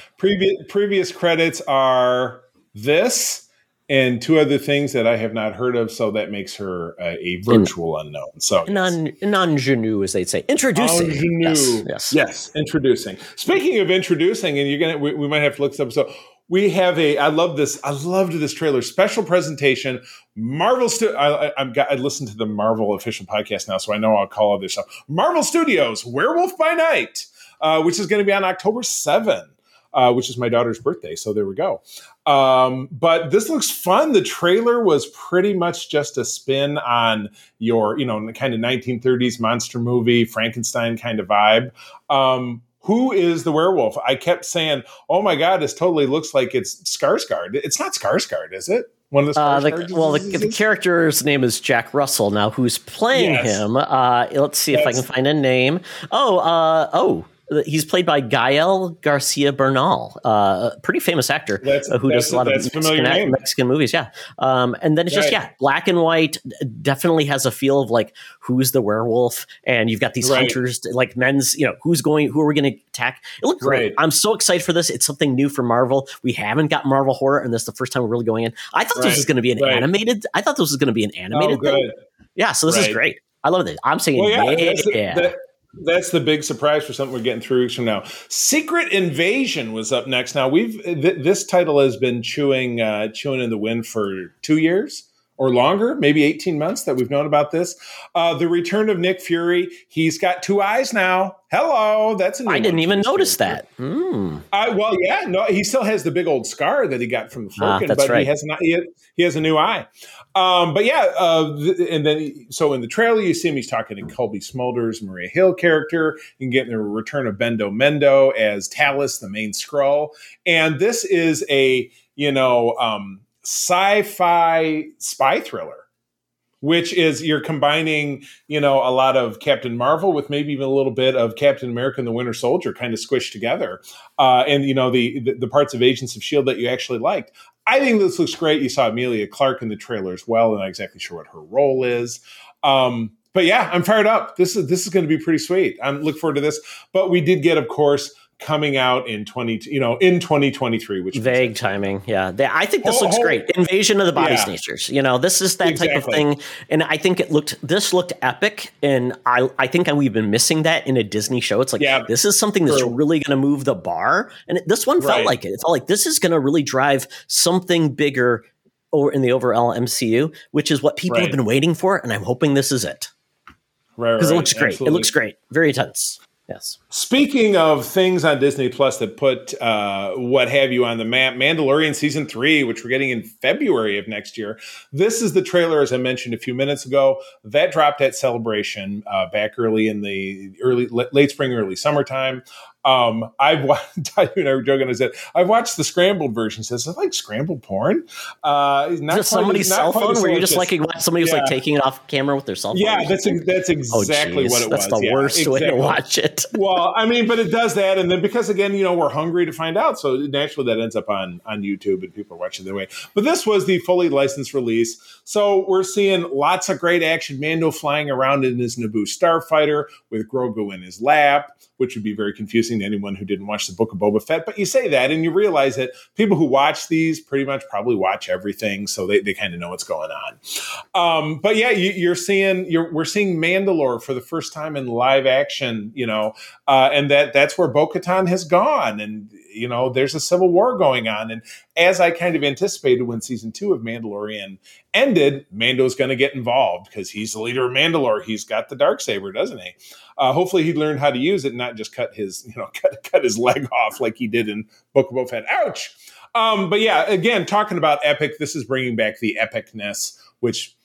Previ- previous credits are... this and two other things that I have not heard of, so that makes her uh, a virtual In, unknown. So non yes. non-genue, as they'd say, introducing. Yes, yes, yes, introducing. Speaking of introducing, and you're gonna, we, we might have to look this up. So we have a. I love this. I loved this trailer. Special presentation. Marvel. Stu- I, I, I'm got. I listen to the Marvel official podcast now, so I know I'll call all this stuff. Marvel Studios, Werewolf by Night, uh, which is going to be on October seventh. Uh, which is my daughter's birthday. So there we go. Um, but this looks fun. The trailer was pretty much just a spin on your, you know, kind of nineteen thirties monster movie, Frankenstein kind of vibe. Um, who is the werewolf? I kept saying, oh, my God, this totally looks like it's Skarsgård. It's not Skarsgård, is it? One of the uh, like, well, the, the character's name is Jack Russell. Now, who's playing yes. him? Uh, let's see yes. if I can find a name. Oh, uh, oh. He's played by Gael Garcia Bernal, uh, a pretty famous actor uh, who does a lot of Mexican, act, Mexican movies. Yeah. Um, and then it's just, right. yeah, black and white definitely has a feel of like, who's the werewolf? And you've got these right. hunters, like men's, you know, who's going, who are we going to attack? It looks great. Right. I'm so excited for this. It's something new for Marvel. We haven't got Marvel horror. And this is the first time we're really going in. I thought right. this was going to be an right. animated. I thought this was going to be an animated. Oh, thing. Yeah. So this right. is great. I love it. I'm saying, well, yeah. yeah. That's the, that- That's the big surprise for something we're getting three weeks from now. Secret Invasion was up next. Now we've th- this title has been chewing uh, chewing in the wind for two years or longer, maybe eighteen months that we've known about this. Uh, the return of Nick Fury. He's got two eyes now. Hello, that's a new I didn't even notice character. That. Mm. I, well, yeah, no, he still has the big old scar that he got from the Flurkin, ah, but right. he has not. He, he has a new eye. Um, but yeah, uh, th- and then so in the trailer you see him. He's talking to Colby Smulders, Maria Hill character, and getting the return of Bendo Mendo as Talos, the main Skrull. And this is a you know um, sci-fi spy thriller. Which is you're combining, you know, a lot of Captain Marvel with maybe even a little bit of Captain America and the Winter Soldier kind of squished together. Uh, and, you know, the, the the parts of Agents of S H I E L D that you actually liked. I think this looks great. You saw Emilia Clarke in the trailer as well. I'm not exactly sure what her role is. Um, but, yeah, I'm fired up. This is this is going to be pretty sweet. I'm looking forward to this. But we did get, of course, coming out in twenty, you know, in twenty twenty-three, which vague was timing. Yeah. They, I think this oh, looks oh, great. Invasion of the Body yeah. Snatchers. You know, this is that exactly. type of thing. And I think it looked, this looked epic. And I, I think we've been missing that in a Disney show. It's like, yeah, this is something that's true. Really going to move the bar. And it, this one felt right. like it. It felt like this is going to really drive something bigger over in the overall M C U, which is what people right. have been waiting for. And I'm hoping this is it. Right. Because right, it looks great. Absolutely. It looks great. Very tense. Yes. Speaking of things on Disney Plus that put uh, what have you on the map, Mandalorian Season three, which we're getting in February of next year. This is the trailer, as I mentioned a few minutes ago, that dropped at Celebration uh, back early in the early late spring, early summertime. Um, I've watched, Todd, you and I were joking, I said, I've watched the scrambled version. Says, I like scrambled porn. Uh, not just somebody's not cell phone where you're just like, somebody was yeah. like taking it off camera with their cell phone. Yeah, that's, a, that's exactly oh, what it that's was. That's the yeah, worst exactly. way to watch it. Well, I mean, but it does that. And then because again, you know, we're hungry to find out. So naturally that ends up on, on YouTube and people are watching their way. But this was the fully licensed release. So we're seeing lots of great action. Mando flying around in his Naboo starfighter with Grogu in his lap, which would be very confusing to anyone who didn't watch the Book of Boba Fett. But you say that and you realize that people who watch these pretty much probably watch everything. So they, they kind of know what's going on. Um, but yeah, you, you're seeing, you're, we're seeing Mandalore for the first time in live action, you know, uh, and that that's where Bo-Katan has gone. And, you know, there's a civil war going on. And as I kind of anticipated when season two of Mandalorian ended, Mando's going to get involved because he's the leader of Mandalore. He's got the Darksaber, doesn't he? Uh, hopefully he learned how to use it and not just cut his, you know, cut, cut his leg off like he did in Book of Boba Fett. Ouch! Um, but yeah, again, talking about epic, this is bringing back the epicness, which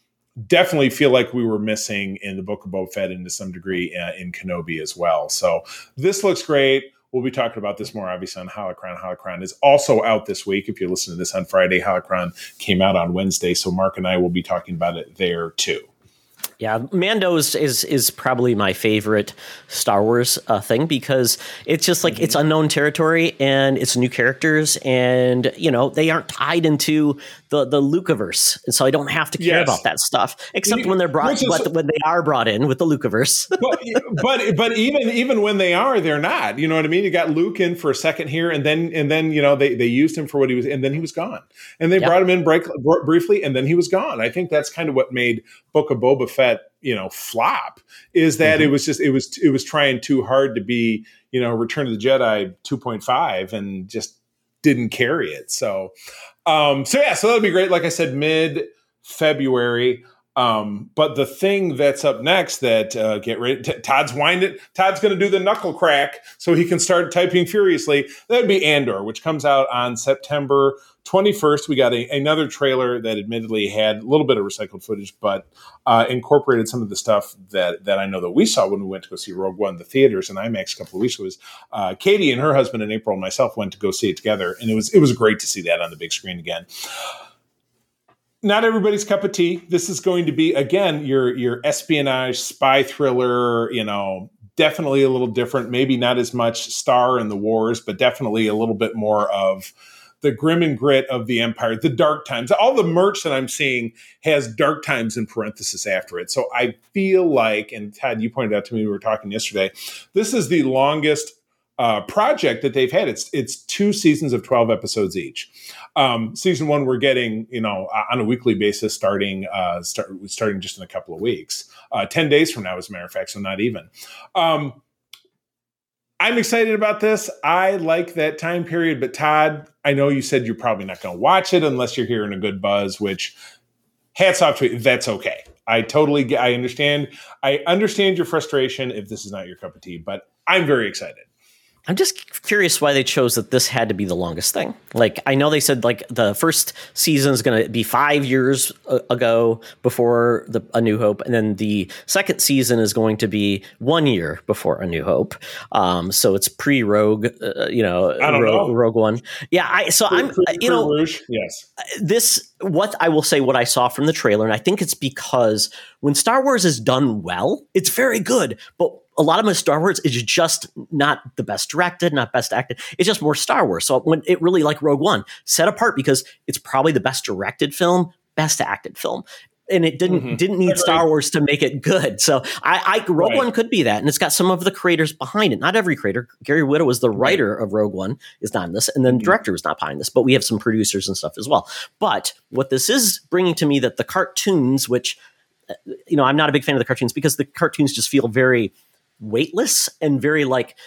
definitely feel like we were missing in the Book of Boba Fett and to some degree uh, in Kenobi as well. So this looks great. We'll be talking about this more, obviously, on Holocron. Holocron is also out this week. If you're listening to this on Friday, Holocron came out on Wednesday. So Mark and I will be talking about it there, too. Yeah, Mando's is is probably my favorite Star Wars uh, thing because it's just like mm-hmm. it's unknown territory and it's new characters and, you know, they aren't tied into the, the Lucaverse. And so I don't have to care yes. about that stuff, except you, when they're brought is, when they are brought in with the Lucaverse. but, but but even even when they are, they're not. You know what I mean? You got Luke in for a second here and then and then, you know, they, they used him for what he was and then he was gone. And they yep. brought him in break, briefly and then he was gone. I think that's kind of what made Book of Boba Fett, you know, flop is that mm-hmm. it was just it was it was trying too hard to be, you know, Return of the Jedi two point five and just didn't carry it. So um so yeah, so that'll be great. Like I said, mid-February. Um, but the thing that's up next that uh, get ready, t- Todd's winded. Todd's going to do the knuckle crack so he can start typing furiously. That'd be Andor, which comes out on September twenty-first. We got a, another trailer that admittedly had a little bit of recycled footage, but uh, incorporated some of the stuff that, that I know that we saw when we went to go see Rogue One, the theaters and IMAX a couple of weeks ago. Was, uh, Katie and her husband in April and myself went to go see it together. And it was, it was great to see that on the big screen again. Not everybody's cup of tea. This is going to be, again, your your espionage, spy thriller, you know, definitely a little different. Maybe not as much Star in the Wars, but definitely a little bit more of the grim and grit of the Empire, the dark times. All the merch that I'm seeing has dark times in parentheses after it. So I feel like, and Todd, you pointed out to me, we were talking yesterday, this is the longest Uh, project that they've had. It's it's two seasons of twelve episodes each. Um, season one, we're getting, you know, on a weekly basis, starting uh, start, starting just in a couple of weeks, uh, ten days from now, as a matter of fact. So not even. Um, I'm excited about this. I like that time period. But Todd, I know you said you're probably not going to watch it unless you're hearing a good buzz. Which, hats off to you. That's okay. I totally get. I understand. I understand your frustration if this is not your cup of tea. But I'm very excited. I'm just curious why they chose that this had to be the longest thing. Like, I know they said like the first season is going to be five years ago before the A New Hope. And then the second season is going to be one year before A New Hope. Um, so it's pre Rogue, uh, you know, I don't Rogue, know, Rogue One. Yeah. I, so pre, I'm, pre, you know, Rouge. Yes, this, what I will say, what I saw from the trailer. And I think it's because when Star Wars is done well, it's very good, but a lot of my Star Wars is just not the best directed, not best acted. It's just more Star Wars. So when it really, like Rogue One, set apart because it's probably the best directed film, best acted film. And it didn't mm-hmm. didn't need right. Star Wars to make it good. So I, I Rogue right. One could be that. And it's got some of the creators behind it. Not every creator. Gary Whitta was the writer right. of Rogue One, is not in this. And then mm-hmm. the director was not behind this. But we have some producers and stuff as well. But what this is bringing to me that the cartoons, which, you know, I'm not a big fan of the cartoons because the cartoons just feel very weightless and very like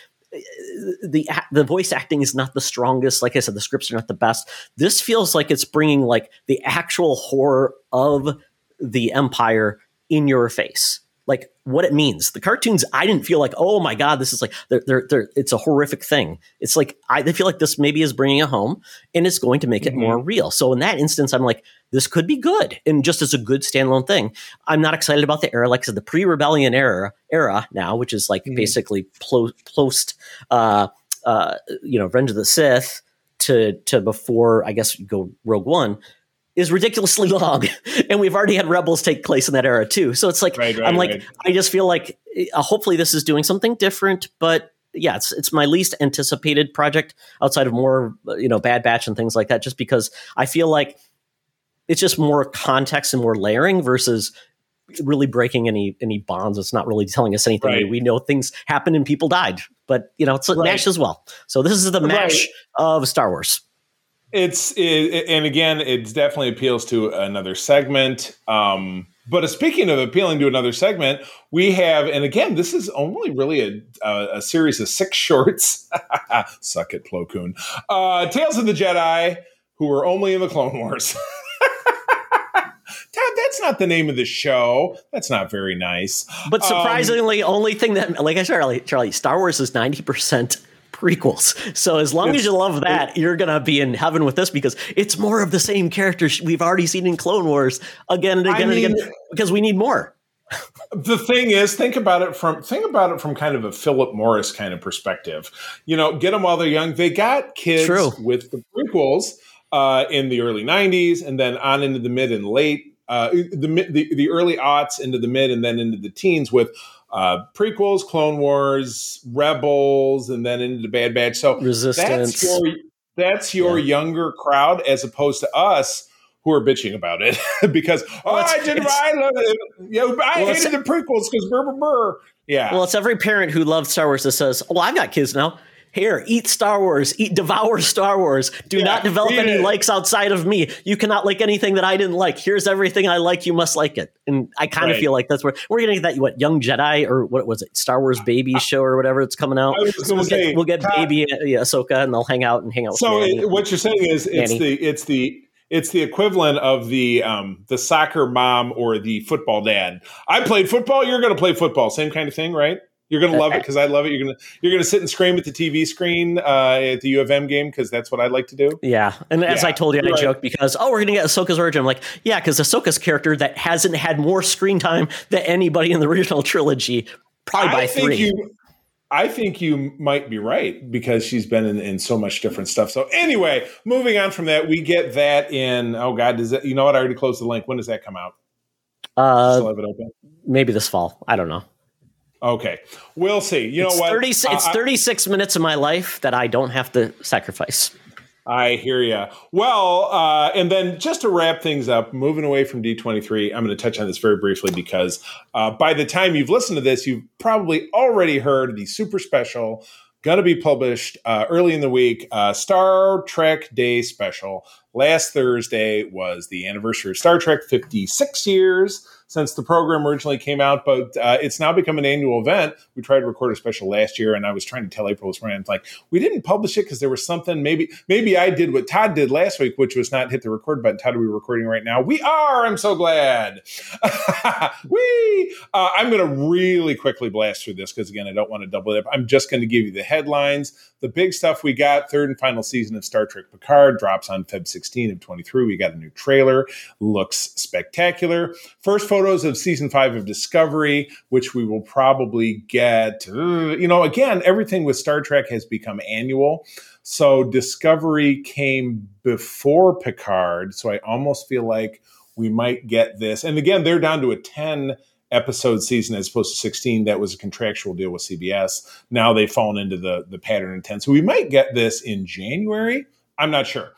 the the voice acting is not the strongest. Like I said, the scripts are not the best. This feels like it's bringing like the actual horror of the Empire in your face. like what it means. The cartoons, I didn't feel like, oh my God, this is like, they're, they're, they're, it's a horrific thing. It's like, I feel like this maybe is bringing it home and it's going to make mm-hmm. it more real. So in that instance, I'm like, this could be good. And just as a good standalone thing, I'm not excited about the era, like I said, the pre-rebellion era era now, which is like mm-hmm. basically plo- post, uh, uh, you know, Revenge of the Sith to, to before, I guess, you go Rogue One, is ridiculously long. And we've already had Rebels take place in that era too. So it's like, right, right, I'm like, right. I just feel like uh, hopefully this is doing something different, but yeah, it's, it's my least anticipated project outside of more, you know, Bad Batch and things like that, just because I feel like it's just more context and more layering versus really breaking any, any bonds. It's not really telling us anything. Right. We know things happened and people died, but you know, it's like right. MASH as well. So this is the right. MASH of Star Wars. It's it, and again, it definitely appeals to another segment. Um, but speaking of appealing to another segment, we have, and again, this is only really a, a, a series of six shorts. Suck it, Plo Koon. Uh, Tales of the Jedi, who were only in the Clone Wars. Todd, that's not the name of the show. That's not very nice. But surprisingly, um, only thing that, like I said, Charlie, Charlie, Star Wars is ninety percent prequels. So as long it's, as you love that, you're going to be in heaven with this because it's more of the same characters we've already seen in Clone Wars again and again I mean, and again because we need more. The thing is, think about it from think about it from kind of a Philip Morris kind of perspective. You know, get them while they're young. They got kids True. with the prequels uh, in the early nineties and then on into the mid and late, uh, the, the the early aughts into the mid and then into the teens with Uh, prequels, Clone Wars, Rebels, and then into the Bad Batch. So Resistance. That's your, that's your yeah. younger crowd as opposed to us who are bitching about it because, oh, well, I didn't, I love it. You know, I well, hated the prequels because brr, brr, brr. Yeah. Well, it's every parent who loves Star Wars that says, well, I've got kids now. Here, eat Star Wars, eat, devour Star Wars. Do yeah, not develop any it. likes outside of me. You cannot like anything that I didn't like. Here's everything I like. You must like it. And I kind of right. feel like that's where we're going to get that. What Young Jedi or what was it? Star Wars Baby uh, show or whatever it's coming out. So we'll, say, get, we'll get Todd, baby yeah, Ahsoka and they'll hang out and hang out. So with it, what you're saying is it's Annie. the it's the it's the equivalent of the um, the soccer mom or the football dad. I played football. You're going to play football. Same kind of thing, right? You're gonna love it because I love it. You're gonna you're gonna sit and scream at the T V screen uh, at the U of M game because that's what I like to do. Yeah, and as yeah, I told you, I right. joked because oh, we're gonna get Ahsoka's origin. I'm like, yeah, because Ahsoka's character that hasn't had more screen time than anybody in the original trilogy, probably by I think three. You, I think you might be right because she's been in, in so much different stuff. So anyway, moving on from that, we get that in. Oh God, does that? You know what? I already closed the link. When does that come out? Uh, Still have it open? Maybe this fall. I don't know. Okay, we'll see. You it's know what? thirty, uh, it's thirty-six I, minutes of my life that I don't have to sacrifice. I hear you. Well, uh, and then just to wrap things up, moving away from D twenty-three, I'm going to touch on this very briefly because uh, by the time you've listened to this, you've probably already heard the super special, going to be published uh, early in the week, uh, Star Trek Day special. Last Thursday was the anniversary of Star Trek, fifty-six years since the program originally came out, but uh, it's now become an annual event. We tried to record a special last year, and I was trying to tell April this morning, like, we didn't publish it because there was something. Maybe maybe I did what Todd did last week, which was not hit the record button. Todd, are we recording right now? We are! I'm so glad! Whee! Uh, I'm going to really quickly blast through this because, again, I don't want to double it up. I'm just going to give you the headlines. The big stuff we got, third and final season of Star Trek Picard drops on February sixteenth of twenty-three. We got a new trailer. Looks spectacular. First photo Photos of season five of Discovery, which we will probably get, you know, again, everything with Star Trek has become annual. So Discovery came before Picard. So I almost feel like we might get this. And again, they're down to a ten episode season as opposed to sixteen. That was a contractual deal with C B S. Now they've fallen into the, the pattern of ten. So we might get this in January. I'm not sure.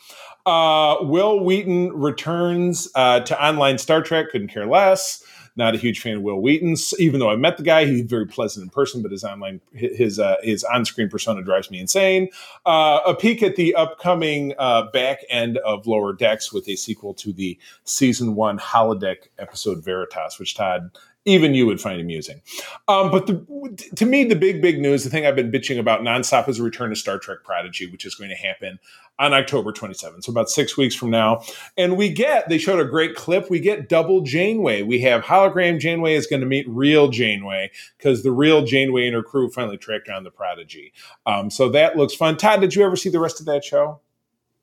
Uh, Will Wheaton returns uh, to online Star Trek. Couldn't care less. Not a huge fan of Will Wheaton's, even though I met the guy. He's very pleasant in person, but his online, his uh, his on-screen persona drives me insane. Uh, a peek at the upcoming uh, back end of Lower Decks with a sequel to the season one holodeck episode Veritas, which Todd even you would find amusing. Um, but the, to me, the big, big news, the thing I've been bitching about nonstop is a return to Star Trek Prodigy, which is going to happen on October twenty-seventh, so about six weeks from now. And we get, they showed a great clip, we get double Janeway. We have hologram Janeway is going to meet real Janeway, because the real Janeway and her crew finally tracked down the Prodigy. Um, so that looks fun. Todd, did you ever see the rest of that show?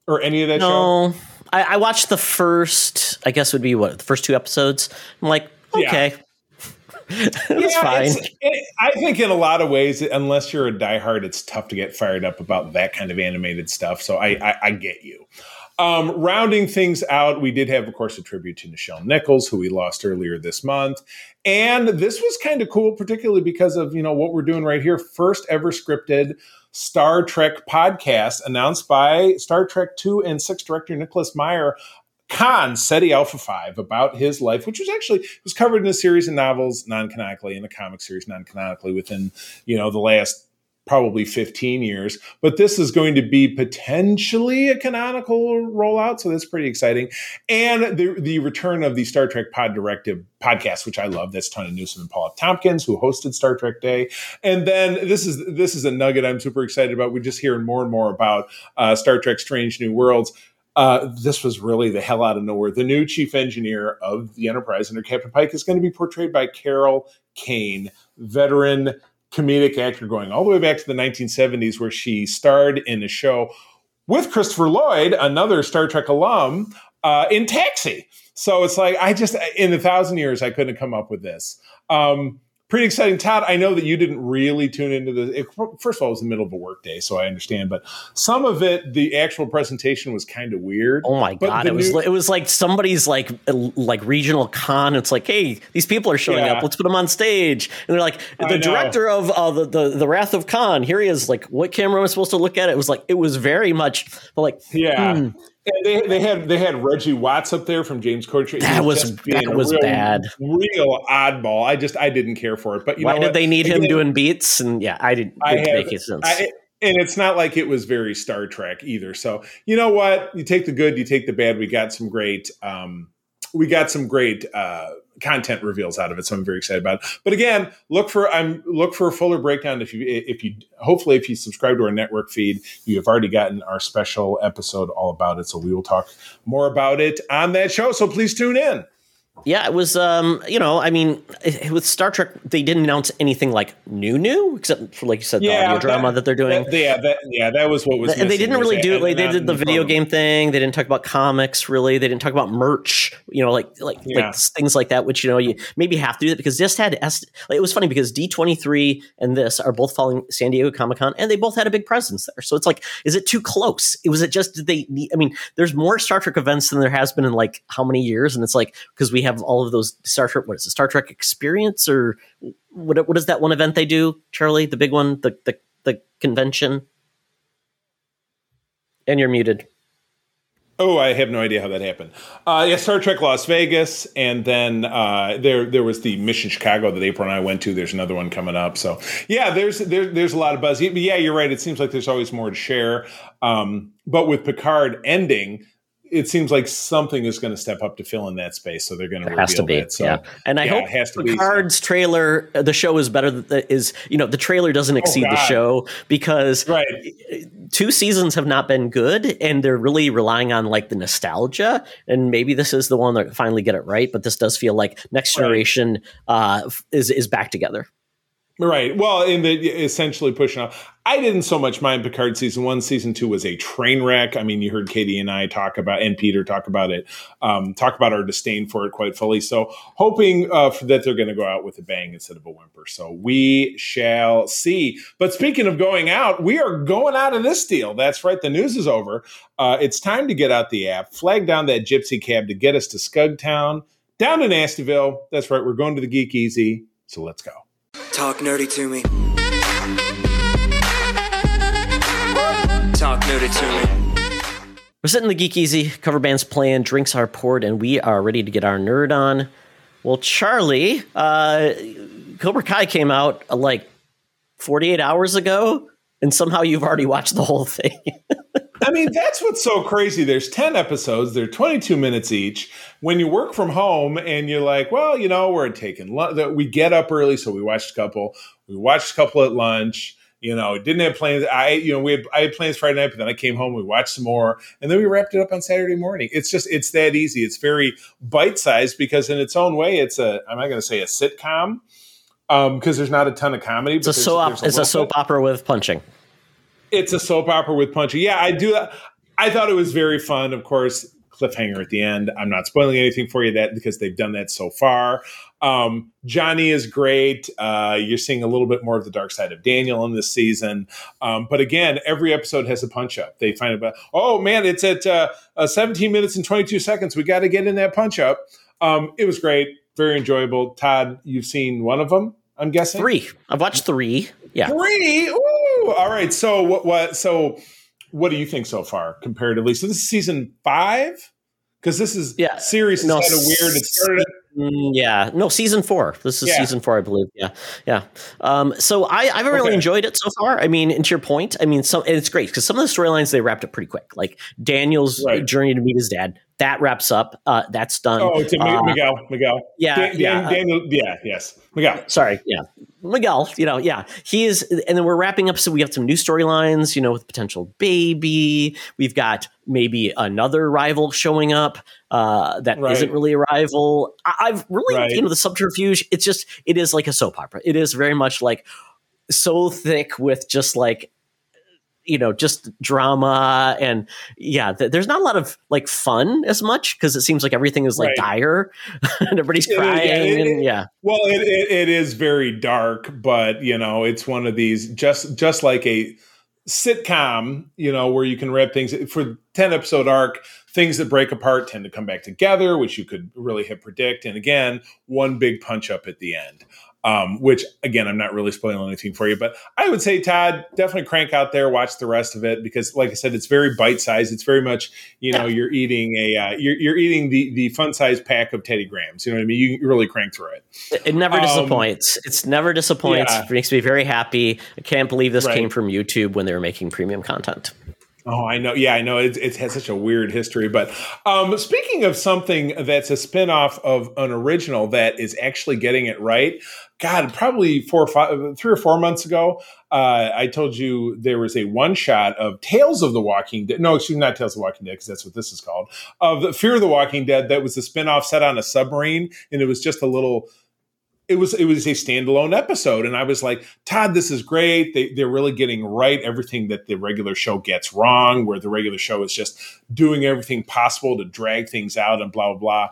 Or any of that no, show? No. I, I watched the first, I guess it would be, what, the first two episodes? I'm like, okay. Yeah. It's yeah, fine. It's, it, I think in a lot of ways, unless you're a diehard, it's tough to get fired up about that kind of animated stuff. So I, I, I get you. Um, rounding things out, we did have, of course, a tribute to Nichelle Nichols, who we lost earlier this month. And this was kind of cool, particularly because of, you know, what we're doing right here. First ever scripted Star Trek podcast announced by Star Trek two and six director Nicholas Meyer. Khan SETI Alpha five, about his life, which was actually was covered in a series of novels non-canonically and a comic series non-canonically within, you know, the last probably fifteen years. But this is going to be potentially a canonical rollout, so that's pretty exciting. And the the return of the Star Trek Pod Directive podcast, which I love. That's Tony Newsom and Paula Tompkins, who hosted Star Trek Day. And then this is this is a nugget I'm super excited about. We're just hearing more and more about uh, Star Trek Strange New Worlds. Uh, this was really the hell out of nowhere. The new chief engineer of the Enterprise under Captain Pike is going to be portrayed by Carol Kane, veteran comedic actor going all the way back to the nineteen seventies, where she starred in a show with Christopher Lloyd, another Star Trek alum, uh, in Taxi. So it's like, I just, in a thousand years, I couldn't come up with this. Um, Pretty exciting. Todd, I know that you didn't really tune into the, it, first of all, it was the middle of a work day, so I understand, but some of it, the actual presentation was kind of weird. Oh my God. It new, was, like, it was like somebody's like, like regional con. It's like, hey, these people are showing yeah. up. Let's put them on stage. And they're like, the director of uh, the, the, the Wrath of Khan. Here he is. Like, what camera am I supposed to look at? It was like, it was very much like, yeah. Hmm. And they they had they had Reggie Watts up there from James Corden. That was that was real, bad, real oddball. I just I didn't care for it. But you why know did what? they need Again, him doing beats? And yeah, I didn't, didn't I have, make it sense. I, and it's not like it was very Star Trek either. So you know what? You take the good, you take the bad. We got some great um, we got some great. Uh, content reveals out of it, so I'm very excited about it. But again, look for I'm look for a fuller breakdown if you if you hopefully if you subscribe to our network feed, you have already gotten our special episode all about it. So we will talk more about it on that show. So please tune in. Yeah, it was um, you know, I mean, it, it, with Star Trek, they didn't announce anything like new new except for like you said, the yeah, audio that, drama that they're doing. That, yeah, that, yeah, that was what was. And they didn't really do it. Like, they did the video game thing. They didn't talk about comics really. They didn't talk about merch. You know, like like yeah. like things like that. Which you know, you maybe have to do that because this had like, it was funny because D twenty-three and this are both following San Diego Comic-Con and they both had a big presence there. So it's like, is it too close? It was it just did they? I mean, there's more Star Trek events than there has been in like how many years? And it's like because we have. Of all of those Star Trek, what is it, Star Trek Experience, or what? What is that one event they do, Charlie? The big one, the the the convention. And you're muted. Oh, I have no idea how that happened. Uh, yeah, Star Trek Las Vegas, and then uh, there there was the Mission Chicago that April and I went to. There's another one coming up. So yeah, there's there, there's a lot of buzz. But yeah, you're right. It seems like there's always more to share. Um, but with Picard ending. It seems like something is going to step up to fill in that space, so they're going to reveal it. Has to be, that, so, yeah. And I yeah, hope Picard's be. trailer, the show is better. Than, is you know the trailer doesn't exceed oh, the show because right. two seasons have not been good, and they're really relying on like the nostalgia. And maybe this is the one that finally get it right, but this does feel like Next Generation right. uh, is is back together. Right. Well, in the essentially pushing off, I didn't so much mind Picard season one. Season two was a train wreck. I mean, you heard Katie and I talk about and Peter talk about it, um, talk about our disdain for it quite fully. So hoping uh, for that they're going to go out with a bang instead of a whimper. So we shall see. But speaking of going out, we are going out of this deal. That's right. The news is over. Uh, it's time to get out the app, flag down that gypsy cab to get us to Skugtown, down to Nastyville. That's right. We're going to the Geek Easy. So let's go. Talk nerdy to me. Talk nerdy to me. We're sitting in the Geek Easy, cover band's playing, drinks are poured, and we are ready to get our nerd on. Well, Charlie, uh, Cobra Kai came out uh, like forty-eight hours ago, and somehow you've already watched the whole thing. I mean, that's what's so crazy. There's ten episodes. They're twenty-two minutes each. When you work from home and you're like, well, you know, we're taking lunch. We get up early, so we watched a couple. We watched a couple at lunch. You know, didn't have plans. I, you know, we had, I had plans Friday night, but then I came home, we watched some more, and then we wrapped it up on Saturday morning. It's just, it's that easy. It's very bite-sized because in its own way, it's a, I'm not going to say a sitcom because um, there's not a ton of comedy. But it's a, there's, soap, there's a, it's a soap opera with punching. It's a soap opera with punching. Yeah, I do. I thought it was very fun. Of course, cliffhanger at the end. I'm not spoiling anything for you that because they've done that so far. Um, Johnny is great. Uh, you're seeing a little bit more of the dark side of Daniel in this season. Um, but again, every episode has a punch up. They find about, oh man, it's at uh, uh, seventeen minutes and twenty-two seconds. We got to get in that punch up. Um, it was great. Very enjoyable. Todd, you've seen one of them, I'm guessing? Three. I've watched three. Yeah. Three. Ooh. All right. So what, what, so what do you think so far comparatively? So this is season five, because this is yeah. series no, kind of weird. It started at- Yeah, no, season four. This is yeah. season four, I believe. Yeah, yeah. Um, so I, I've really okay. enjoyed it so far. I mean, and to your point, I mean, some, and it's great because some of the storylines they wrapped up pretty quick. Like Daniel's right. journey to meet his dad, that wraps up. Uh, that's done. Oh, to uh, Miguel, Miguel. Yeah, Dan, yeah. Dan, Daniel, yeah, yes, Miguel. Sorry, yeah. Miguel, you know, yeah, he is, and then we're wrapping up. So we have some new storylines, you know, with potential baby. We've got maybe another rival showing up uh, that right. isn't really a rival. I, I've really, right. you know, the subterfuge. It's just, it is like a soap opera. It is very much like so thick with just like, you know, just drama and yeah, th- there's not a lot of like fun as much because it seems like everything is like right. dire and everybody's it crying. Is, yeah, it, and, yeah. Well, it, it, it is very dark, but you know, it's one of these just just like a sitcom, you know, where you can wrap things for ten episode arc. Things that break apart tend to come back together, which you could really hit predict. And again, one big punch up at the end. Um, which, again, I'm not really spoiling anything for you, but I would say, Todd, definitely crank out there, watch the rest of it because, like I said, it's very bite-sized. It's very much, you know, you're eating a uh, you're you're eating the the fun-sized pack of Teddy Grahams. You know what I mean? You really crank through it. It, it never um, disappoints. It's never disappoints. Yeah. It makes me very happy. I can't believe this right. came from YouTube when they were making premium content. Oh, I know. Yeah, I know. It, it has such a weird history. But um, speaking of something that's a spinoff of an original that is actually getting it right, God, probably four or five, three or four months ago, uh, I told you there was a one-shot of Tales of the Walking Dead. No, excuse me, not Tales of the Walking Dead, because that's what this is called. Of the Fear of the Walking Dead that was a spinoff set on a submarine, and it was just a little... It was it was a standalone episode, and I was like, Todd, this is great. They, they're really getting right everything that the regular show gets wrong, where the regular show is just doing everything possible to drag things out and blah, blah, blah.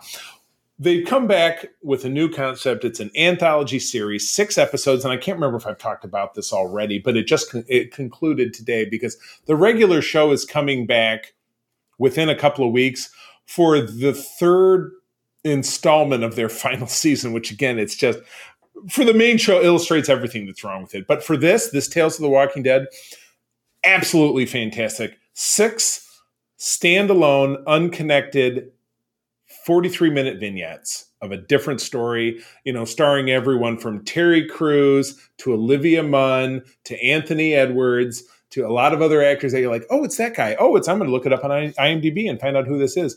They've come back with a new concept. It's an anthology series, six episodes, and I can't remember if I've talked about this already, but it just con- it concluded today because the regular show is coming back within a couple of weeks for the third installment of their final season, which again, it's just for the main show illustrates everything that's wrong with it. But for this, this Tales of the Walking Dead, absolutely fantastic. Six standalone, unconnected, forty-three minute vignettes of a different story, you know, starring everyone from Terry Crews to Olivia Munn to Anthony Edwards to a lot of other actors that you're like, oh, it's that guy. Oh, it's, I'm going to look it up on I M D B and find out who this is.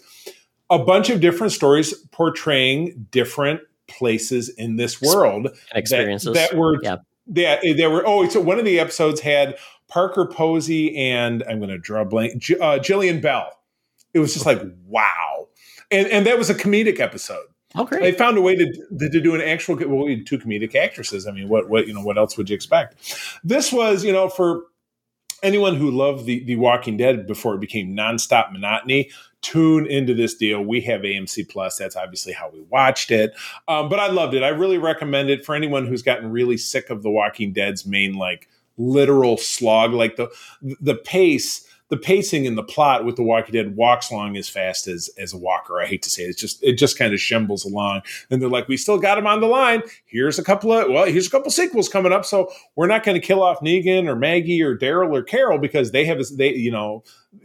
A bunch of different stories portraying different places in this world. And experiences. That, that were, yeah. that, that were, oh, so one of the episodes had Parker Posey and I'm going to draw a blank, uh, Jillian Bell. It was just like, wow. And and that was a comedic episode. Oh, great. They found a way to, to do an actual, well, we had two comedic actresses. I mean, what, what, you know, what else would you expect? This was, you know, for anyone who loved the, the Walking Dead before it became nonstop monotony, tune into this deal. We have A M C Plus. That's obviously how we watched it. Um, but I loved it. I really recommend it for anyone who's gotten really sick of The Walking Dead's main, like, literal slog. Like, the the pace, the pacing and the plot with The Walking Dead walks along as fast as as a walker. I hate to say it. It's just, it just kind of shambles along. And they're like, we still got him on the line. Here's a couple of, well, here's a couple sequels coming up. So we're not going to kill off Negan or Maggie or Daryl or Carol because they have, they, you know,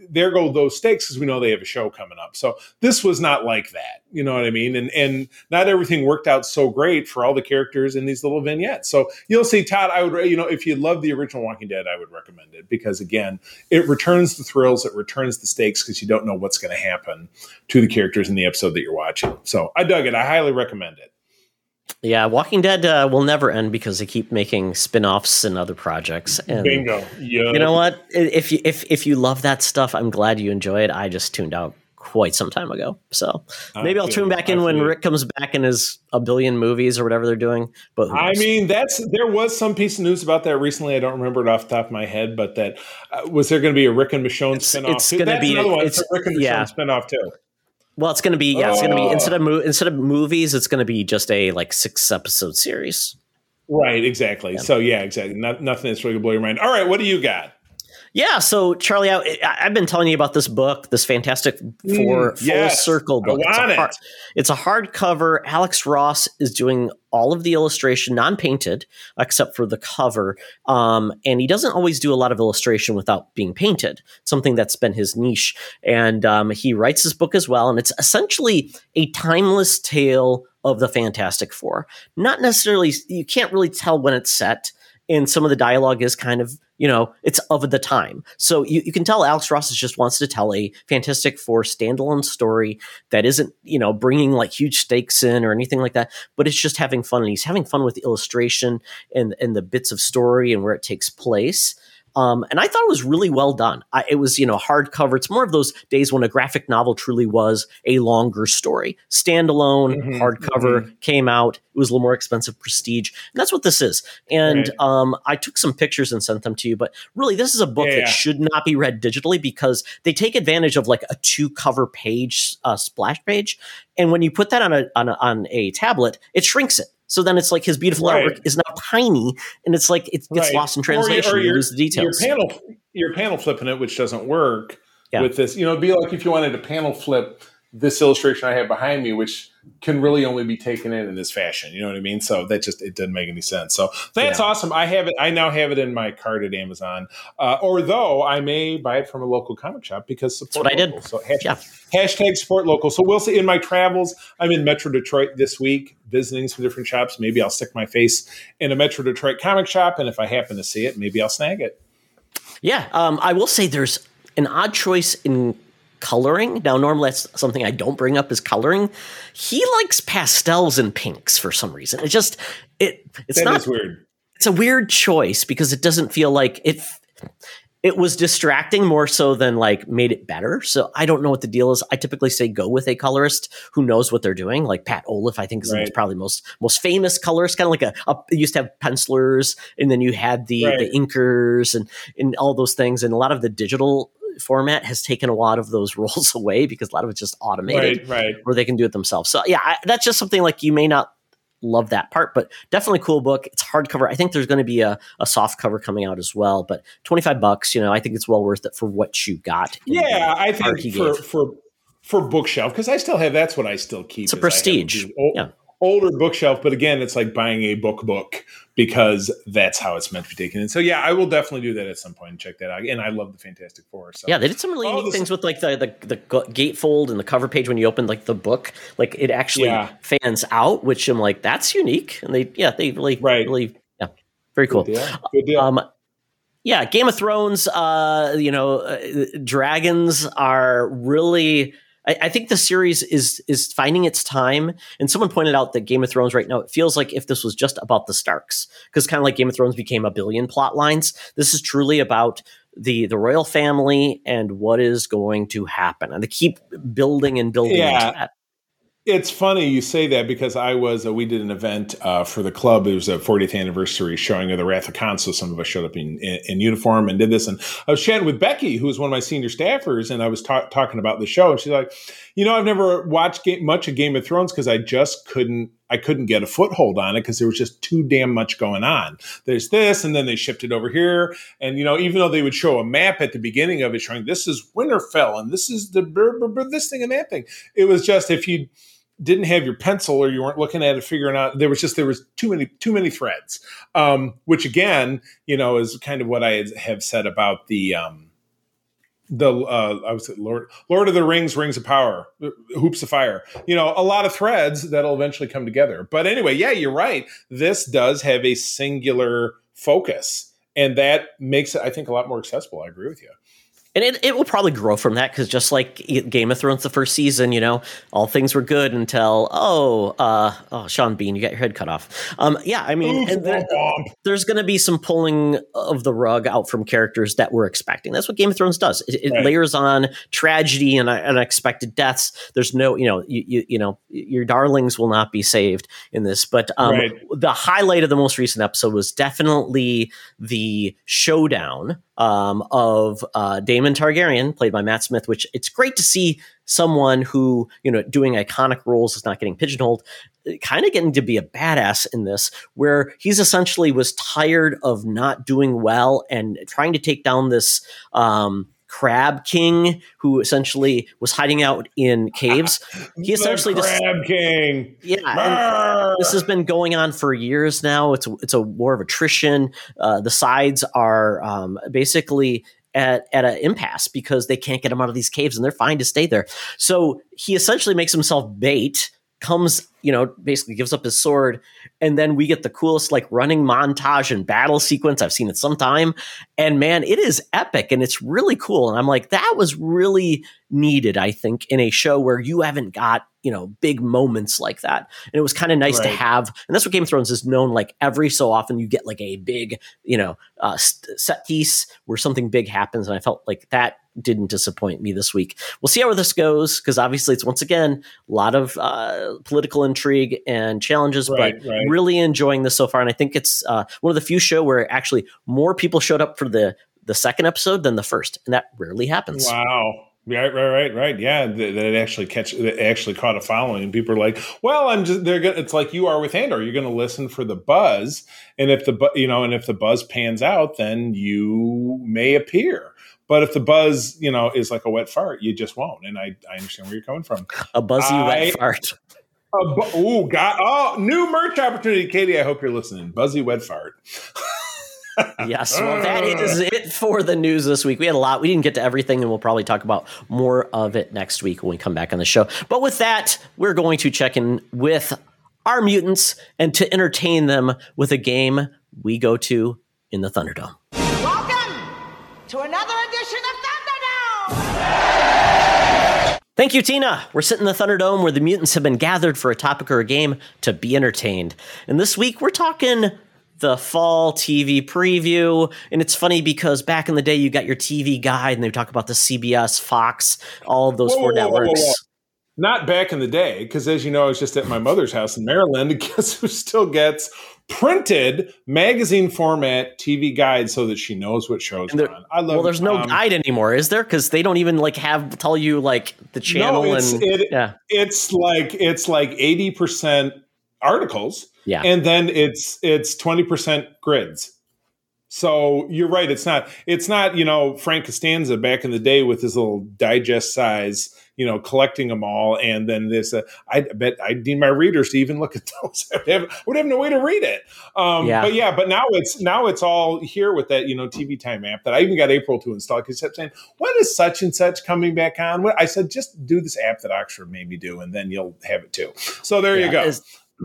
there go those stakes because we know they have a show coming up. So this was not like that. You know what I mean? And and not everything worked out so great for all the characters in these little vignettes. So you'll see, Todd, I would, you know, if you love the original Walking Dead, I would recommend it because, again, it returns the thrills, it returns the stakes because you don't know what's going to happen to the characters in the episode that you're watching. So I dug it. I highly recommend it. Yeah, Walking Dead uh, will never end because they keep making spin-offs and other projects. And bingo. Yeah. You know what? If you if if you love that stuff, I'm glad you enjoy it. I just tuned out quite some time ago. So maybe I'll tune back in when Rick comes back and is a billion movies or whatever they're doing. But I mean, that's there was some piece of news about that recently. I don't remember it off the top of my head, but that uh, was there going to be a Rick and Michonne spinoff? It's going to be another one. It's a Rick and Michonne yeah. spinoff too. Well, it's going to be, yeah, it's going to be, instead of mo- instead of movies, it's going to be just a, like, six-episode series. Right, exactly. Yeah. So, yeah, exactly. Not, nothing that's really going to blow your mind. All right, what do you got? Yeah, so, Charlie, I, I've been telling you about this book, this Fantastic Four mm, Full yes, Circle book. I want it's, a hard, it. it's a hardcover. Alex Ross is doing all of the illustration, non-painted, except for the cover. Um, and he doesn't always do a lot of illustration without being painted, something that's been his niche. And um, he writes this book as well. And it's essentially a timeless tale of the Fantastic Four. Not necessarily, you can't really tell when it's set. And some of the dialogue is kind of, you know, it's of the time. So you, you can tell Alex Ross just wants to tell a Fantastic Four standalone story that isn't, you know, bringing like huge stakes in or anything like that, but it's just having fun. And he's having fun with the illustration and, and the bits of story and where it takes place. Um, and I thought it was really well done. I, it was, you know, hardcover. It's more of those days when a graphic novel truly was a longer story. Standalone, mm-hmm, hardcover, mm-hmm. came out. It was a little more expensive, prestige. And that's what this is. And right. um, I took some pictures and sent them to you. But really, this is a book yeah, that yeah. should not be read digitally because they take advantage of like a two-cover page uh, splash page. And when you put that on a, on a, on a tablet, it shrinks it. So then it's like his beautiful right. artwork is now tiny, and it's like it gets right. lost in translation. Or, or you lose the details. Your panel, you're panel flipping it, which doesn't work yeah. with this. You know, it'd be like if you wanted to panel flip this illustration I have behind me, which can really only be taken in in this fashion. You know what I mean? So that just, it doesn't make any sense. So that's yeah. awesome. I have it. I now have it in my cart at Amazon. Uh, although I may buy it from a local comic shop because support that's what local. I did. So hashtag, yeah. hashtag support local. So we'll see in my travels. I'm in Metro Detroit this week, visiting some different shops. Maybe I'll stick my face in a Metro Detroit comic shop. And if I happen to see it, maybe I'll snag it. Yeah. Um, I will say there's an odd choice in coloring. Now, normally that's something I don't bring up is coloring. He likes pastels and pinks for some reason. It just it it's that not is weird. It's a weird choice because it doesn't feel like it. It was distracting more so than like made it better. So I don't know what the deal is. I typically say go with a colorist who knows what they're doing. Like Pat Olaf, I think is right. probably most most famous colorist. Kind of like a, a you used to have pencilers, and then you had the right. the inkers and and all those things, and a lot of the digital format has taken a lot of those roles away because a lot of it's just automated right, right. or they can do it themselves. So yeah, I, that's just something like you may not love that part, but definitely cool book. It's hardcover. I think there's going to be a, a soft cover coming out as well, but twenty-five bucks, you know, I think it's well worth it for what you got. Yeah. I think for, for, for bookshelf, cause I still have, that's what I still keep. It's a prestige. Old, yeah. Older bookshelf. But again, it's like buying a book book because that's how it's meant to be taken. And so, yeah, I will definitely do that at some point and check that out. And I love the Fantastic Four. So. Yeah, they did some really oh, neat things with like the, the the gatefold and the cover page when you open like the book, like it actually yeah. fans out, which I'm like, that's unique. And they, yeah, they really, right. really, yeah, very cool. Good deal. Good deal. Um, yeah, Game of Thrones, uh, you know, uh, dragons are really... I think the series is is finding its time. And someone pointed out that Game of Thrones right now, it feels like if this was just about the Starks, because kind of like Game of Thrones became a billion plot lines. This is truly about the the royal family and what is going to happen. And they keep building and building yeah. into that. It's funny you say that because I was, uh, we did an event uh, for the club. It was a fortieth anniversary showing of the Wrath of Khan. So some of us showed up in, in, in uniform and did this. And I was chatting with Becky, who was one of my senior staffers, and I was ta- talking about the show. And she's like, you know, I've never watched game, much of Game of Thrones because I just couldn't. I couldn't get a foothold on it because there was just too damn much going on. There's this, and then they shipped it over here. And, you know, even though they would show a map at the beginning of it showing this is Winterfell and this is the br- br- br- this thing and that thing, it was just if you didn't have your pencil or you weren't looking at it figuring out, there was just there was too many too many threads, um, which, again, you know, is kind of what I have said about the um, the uh, I was Lord Lord of the Rings, Rings of Power, Hoops of Fire. You know, a lot of threads that'll eventually come together. But anyway, yeah, you're right. This does have a singular focus, and that makes it, I think, a lot more accessible. I agree with you. And it, it will probably grow from that, because just like Game of Thrones, the first season, you know, all things were good until, oh, uh, oh, Sean Bean, you got your head cut off. Um, yeah, I mean, and there, there's going to be some pulling of the rug out from characters that we're expecting. That's what Game of Thrones does. It, it right. layers on tragedy and uh, unexpected deaths. There's no, you know, you, you, you know, your darlings will not be saved in this. But um, right. the highlight of the most recent episode was definitely the showdown um, of uh, Damon Targaryen, played by Matt Smith, which it's great to see someone who, you know, doing iconic roles is not getting pigeonholed, kind of getting to be a badass in this, where he's essentially was tired of not doing well and trying to take down this um, crab king who essentially was hiding out in caves. He essentially the crab just, king. Yeah. This has been going on for years now. It's a, it's a war of attrition. Uh, the sides are um, basically at at an impasse because they can't get him out of these caves, and they're fine to stay there. So he essentially makes himself bait, comes, you know, basically gives up his sword, and then we get the coolest like running montage and battle sequence I've seen in some time. And man, it is epic, and it's really cool. And I'm like, that was really needed, I think, in a show where you haven't got, you know, big moments like that. And it was kind of nice right. to have. And that's what Game of Thrones is known, like every so often you get like a big, you know, uh, set piece where something big happens. And I felt like that didn't disappoint me this week. We'll see how this goes, because obviously it's, once again, a lot of uh, political intrigue and challenges, right, but right. really enjoying this so far. And I think it's uh, one of the few show where actually more people showed up for the, the second episode than the first. And that rarely happens. Wow. Right, right, right, right. Yeah, that actually catch, that actually caught a following, and people are like, "Well, I'm just." They're gonna, it's like you are with Andor. You're going to listen for the buzz, and if the bu- you know, and if the buzz pans out, then you may appear. But if the buzz, you know, is like a wet fart, you just won't. And I, I understand where you're coming from. A buzzy I, wet fart. Bu- oh God! Oh, new merch opportunity, Katie. I hope you're listening. Buzzy wet fart. Yes, well, that is it for the news this week. We had a lot. We didn't get to everything, and we'll probably talk about more of it next week when we come back on the show. But with that, we're going to check in with our mutants and to entertain them with a game we go to in the Thunderdome. Welcome to another edition of Thunderdome! Thank you, Tina. We're sitting in the Thunderdome where the mutants have been gathered for a topic or a game to be entertained. And this week, we're talking the fall T V preview. And it's funny because back in the day, you got your T V guide and they would talk about the C B S, Fox, all of those whoa, four whoa, networks. Whoa, whoa, whoa. Not back in the day, because as you know, I was just at my mother's house in Maryland. And guess who still gets printed magazine format T V guide so that she knows what shows there, on. I love. Well, there's no um, guide anymore, is there? Because they don't even like have tell you like the channel. No, it's, and it, yeah. it's like it's like eighty percent articles. Yeah. And then it's it's twenty percent grids. So you're right. It's not it's not, you know, Frank Costanza back in the day with his little digest size, you know, collecting them all. And then this, uh, I bet I need my readers to even look at those. I would have, I would have no way to read it. Um, yeah. But yeah, but now it's now it's all here with that, you know, T V Time app that I even got April to install. Because she kept saying, when is such and such coming back on? I said, just do this app that Oxford made me do, and then you'll have it too. So there yeah, you go.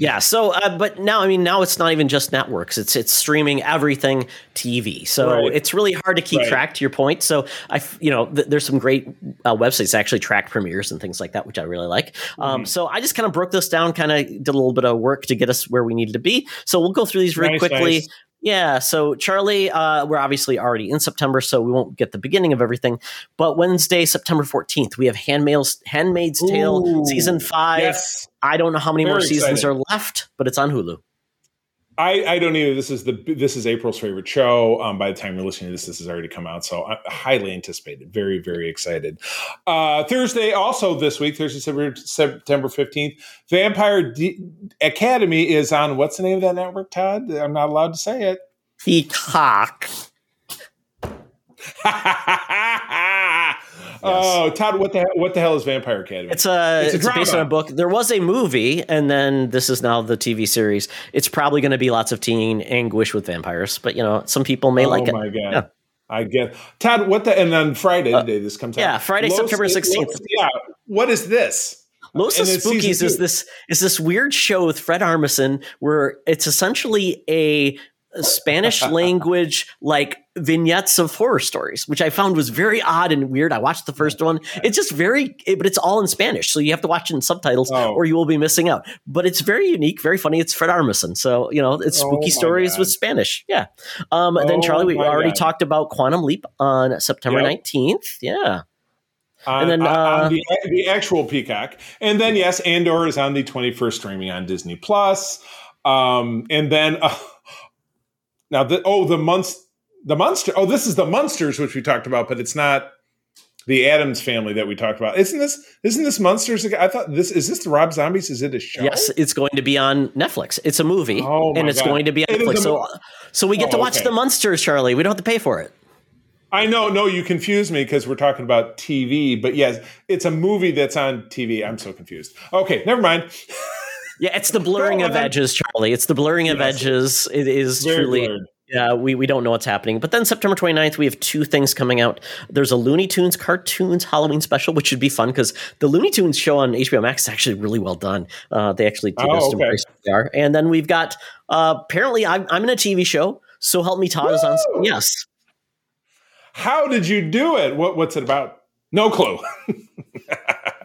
Yeah. So, uh, but now, I mean, now it's not even just networks. It's it's streaming everything T V. So right. it's really hard to keep right. track, to your point. So I, you know, th- there's some great uh, websites that actually track premieres and things like that, which I really like. Um, mm-hmm. So I just kind of broke this down, kind of did a little bit of work to get us where we needed to be. So we'll go through these very nice, quickly. Nice. Yeah. So Charlie, uh, we're obviously already in September, so we won't get the beginning of everything. But Wednesday, September fourteenth, we have Handmaid's, Handmaid's Ooh, Tale Season five. Yes. I don't know how many very more seasons exciting. Are left, but it's on Hulu. I, I don't either. This is the this is April's favorite show. Um, by the time you're listening to this, this has already come out. So I'm highly anticipated. Very, very excited. Uh, Thursday, also this week, Thursday, September fifteenth, Vampire D- Academy is on, what's the name of that network, Todd? I'm not allowed to say it. Peacock. Yes. Oh, Todd! What the hell, what the hell is Vampire Academy? It's a it's, a it's based on a book. There was a movie, and then this is now the T V series. It's probably going to be lots of teen anguish with vampires, but you know, some people may oh like it. Oh my god! Yeah. I get Todd. What the and on Friday uh, day this comes yeah, out. Yeah, Friday, Los, September sixteenth. Los, yeah, what is this? Los uh, Spookies is this is this weird show with Fred Armisen where it's essentially a Spanish language like vignettes of horror stories, which I found was very odd and weird. I watched the first one. It's just very, it, but it's all in Spanish, so you have to watch it in subtitles oh. or you will be missing out. But it's very unique, very funny. It's Fred Armisen, so you know it's spooky oh stories God. with Spanish. Yeah. Um. Oh then Charlie, we already God. talked about Quantum Leap on September nineteenth. Yep. Yeah. On, and then on, uh, on the, the actual Peacock, and then yes, Andor is on the twenty-first streaming on Disney Plus. Um. And then. Uh, Now, the, oh, the months, the monster. Oh, this is the Munsters, which we talked about, but it's not the Addams Family that we talked about. Isn't this? Isn't this Munsters? I thought this is this the Rob Zombies. Is it a show? Yes, it's going to be on Netflix. It's a movie, oh and it's God. going to be on it Netflix. So, so we get oh, to watch okay. the Munsters, Charlie. We don't have to pay for it. I know. No, you confuse me because we're talking about T V. But yes, it's a movie that's on T V. I'm so confused. Okay, never mind. Yeah, it's the blurring no, of then, edges, Charlie. It's the blurring yes. of edges. It is Very truly, blurred. yeah, we, we don't know what's happening. But then September twenty-ninth, we have two things coming out. There's a Looney Tunes Cartoons Halloween special, which should be fun because the Looney Tunes show on H B O Max is actually really well done. Uh, they actually take us to embrace what they are. And then we've got, uh, apparently, I'm, I'm in a T V show, So Help Me Todd Woo! is on. Yes. How did you do it? What What's it about? No clue.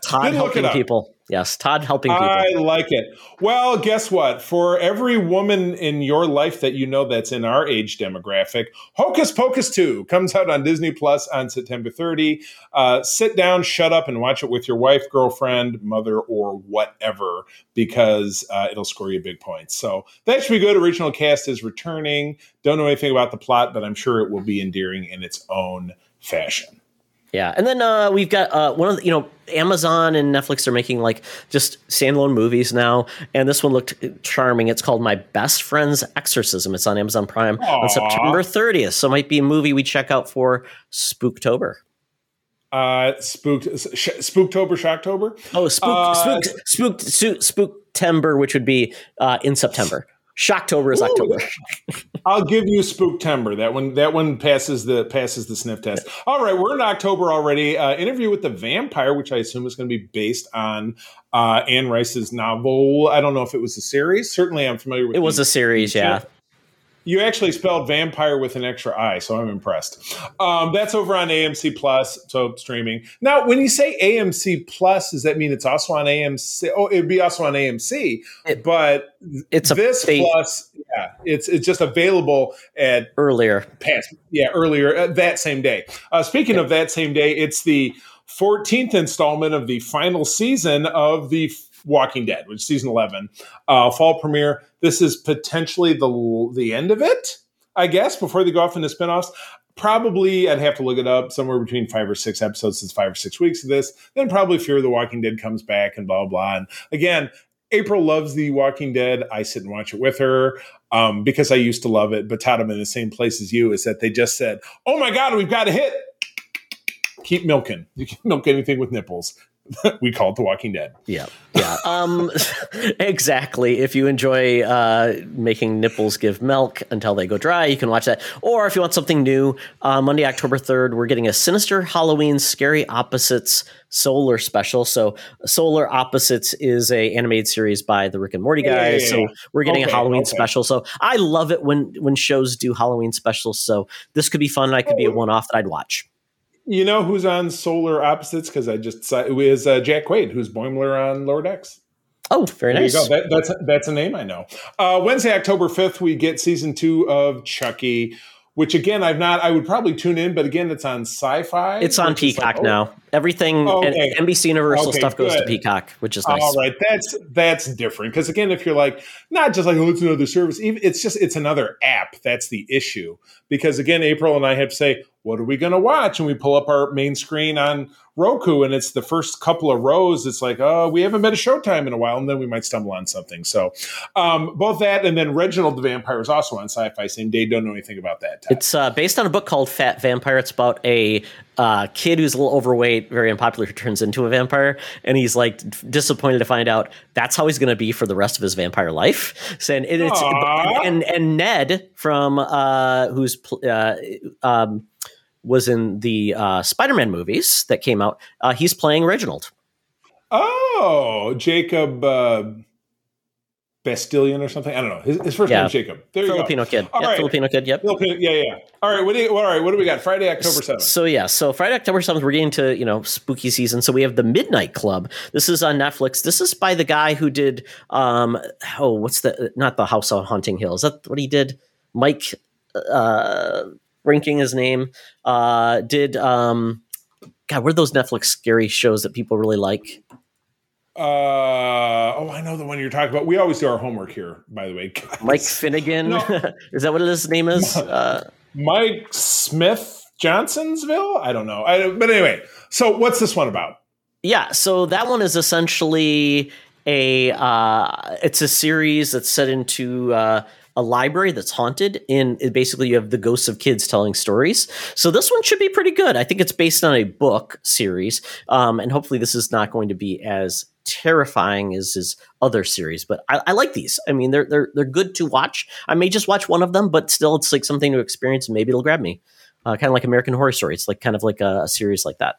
Todd helping people. Yes, Todd helping people. I like it. Well, guess what? For every woman in your life that you know that's in our age demographic, Hocus Pocus two comes out on Disney Plus on September thirtieth. Uh, sit down, shut up, and watch it with your wife, girlfriend, mother, or whatever, because uh, it'll score you big points. So that should be good. Original cast is returning. Don't know anything about the plot, but I'm sure it will be endearing in its own fashion. Yeah. And then uh, we've got uh, one of the, you know, Amazon and Netflix are making like just standalone movies now. And this one looked charming. It's called My Best Friend's Exorcism. It's on Amazon Prime Aww. on September thirtieth. So it might be a movie we check out for Spooktober. Uh, spooked, sh- Spooktober, Shocktober? Oh, spook, uh, spook, spook, spook, Spooktember, which would be uh, in September. Shocktober is Ooh. October. I'll give you Spooktember. That one that one passes the passes the sniff test. All right, we're in October already. Uh, Interview with the Vampire, which I assume is going to be based on uh, Anne Rice's novel. I don't know if it was a series. Certainly I'm familiar with it. It was a series, two. yeah. You actually spelled vampire with an extra I, so I'm impressed. Um, that's over on A M C Plus, so streaming. Now, when you say A M C Plus, does that mean it's also on A M C? Oh, it'd be also on A M C, it, but it's this a, plus, yeah, it's it's just available at earlier, past, yeah, earlier uh, that same day. Uh, speaking yeah. of that same day, it's the fourteenth installment of the final season of the Walking Dead, which is season eleven, uh, fall premiere. This is potentially the the end of it, I guess, before they go off into spinoffs. Probably, I'd have to look it up, somewhere between five or six episodes. It's five or six weeks of this. Then probably Fear of the Walking Dead comes back and blah, blah, blah. And again, April loves The Walking Dead. I sit and watch it with her um, because I used to love it. But Todd, I'm in the same place as you, is that they just said, oh, my God, we've got a hit. Keep milking. You can milk anything with nipples. We call it The Walking Dead. Yeah, yeah, um, exactly. If you enjoy uh, making nipples give milk until they go dry, you can watch that. Or if you want something new, uh, Monday, October third, we're getting a Sinister Halloween Scary Opposites Solar special. So Solar Opposites is a animated series by the Rick and Morty guys. Yeah, yeah, yeah. So we're getting okay, a Halloween okay. special. So I love it when, when shows do Halloween specials. So this could be fun. I could oh. be a one-off that I'd watch. You know who's on Solar Opposites? Because I just it was uh, Jack Quaid, who's Boimler on Lord X. Oh, very there nice. You go. That, that's that's a name I know. Uh, Wednesday, October fifth, we get season two of Chucky, which again I've not. I would probably tune in, but again, it's on Sci-Fi. It's on Peacock like, oh. now. Everything okay. N B C Universal okay, stuff goes good. to Peacock, which is nice. All right, that's that's different because again, if you're like not just like oh, it's another service, even it's just it's another app. That's the issue because again, April and I have to say, what are we going to watch? And we pull up our main screen on Roku, and it's the first couple of rows. It's like, oh, we haven't met a Showtime in a while, and then we might stumble on something. So um, both that and then Reginald the Vampire is also on Sci-Fi same day. Don't know anything about that. Todd. It's uh, based on a book called Fat Vampire. It's about a uh, kid who's a little overweight, very unpopular, who turns into a vampire, and he's like disappointed to find out that's how he's going to be for the rest of his vampire life. So, and, it's, and, and Ned from uh, who's uh, – um, was in the uh, Spider-Man movies that came out. Uh, he's playing Reginald. Oh, Jacob uh, Bestillion or something. I don't know. His, his first yeah. name is Jacob. There you Filipino go. Kid. All yeah, right. Filipino kid. Yep. Filipino, yeah, yeah. All right. What do you, all right. What do we got? Friday, October seventh. So, yeah. So Friday, October seventh, we're getting to, you know, spooky season. So we have The Midnight Club. This is on Netflix. This is by the guy who did, um, oh, what's the, not the House on Haunting Hill. Is that what he did? Mike, uh, ranking his name, uh, did, um, God, what are those Netflix scary shows that people really like? Uh, oh, I know the one you're talking about. We always do our homework here, by the way. Guys. Mike Finnegan. No. Is that what his name is? No. Uh, Mike Smith Johnsonsville? I don't know. I, but anyway, so what's this one about? Yeah, so that one is essentially a uh, it's a series that's set into uh, a library that's haunted. In basically, you have the ghosts of kids telling stories. So this one should be pretty good. I think it's based on a book series, um, and hopefully this is not going to be as terrifying as his other series, but I, I like these. I mean, they're they're they're good to watch. I may just watch one of them, but still, it's like something to experience, and maybe it'll grab me. Uh, kind of like American Horror Story. It's like kind of like a, a series like that.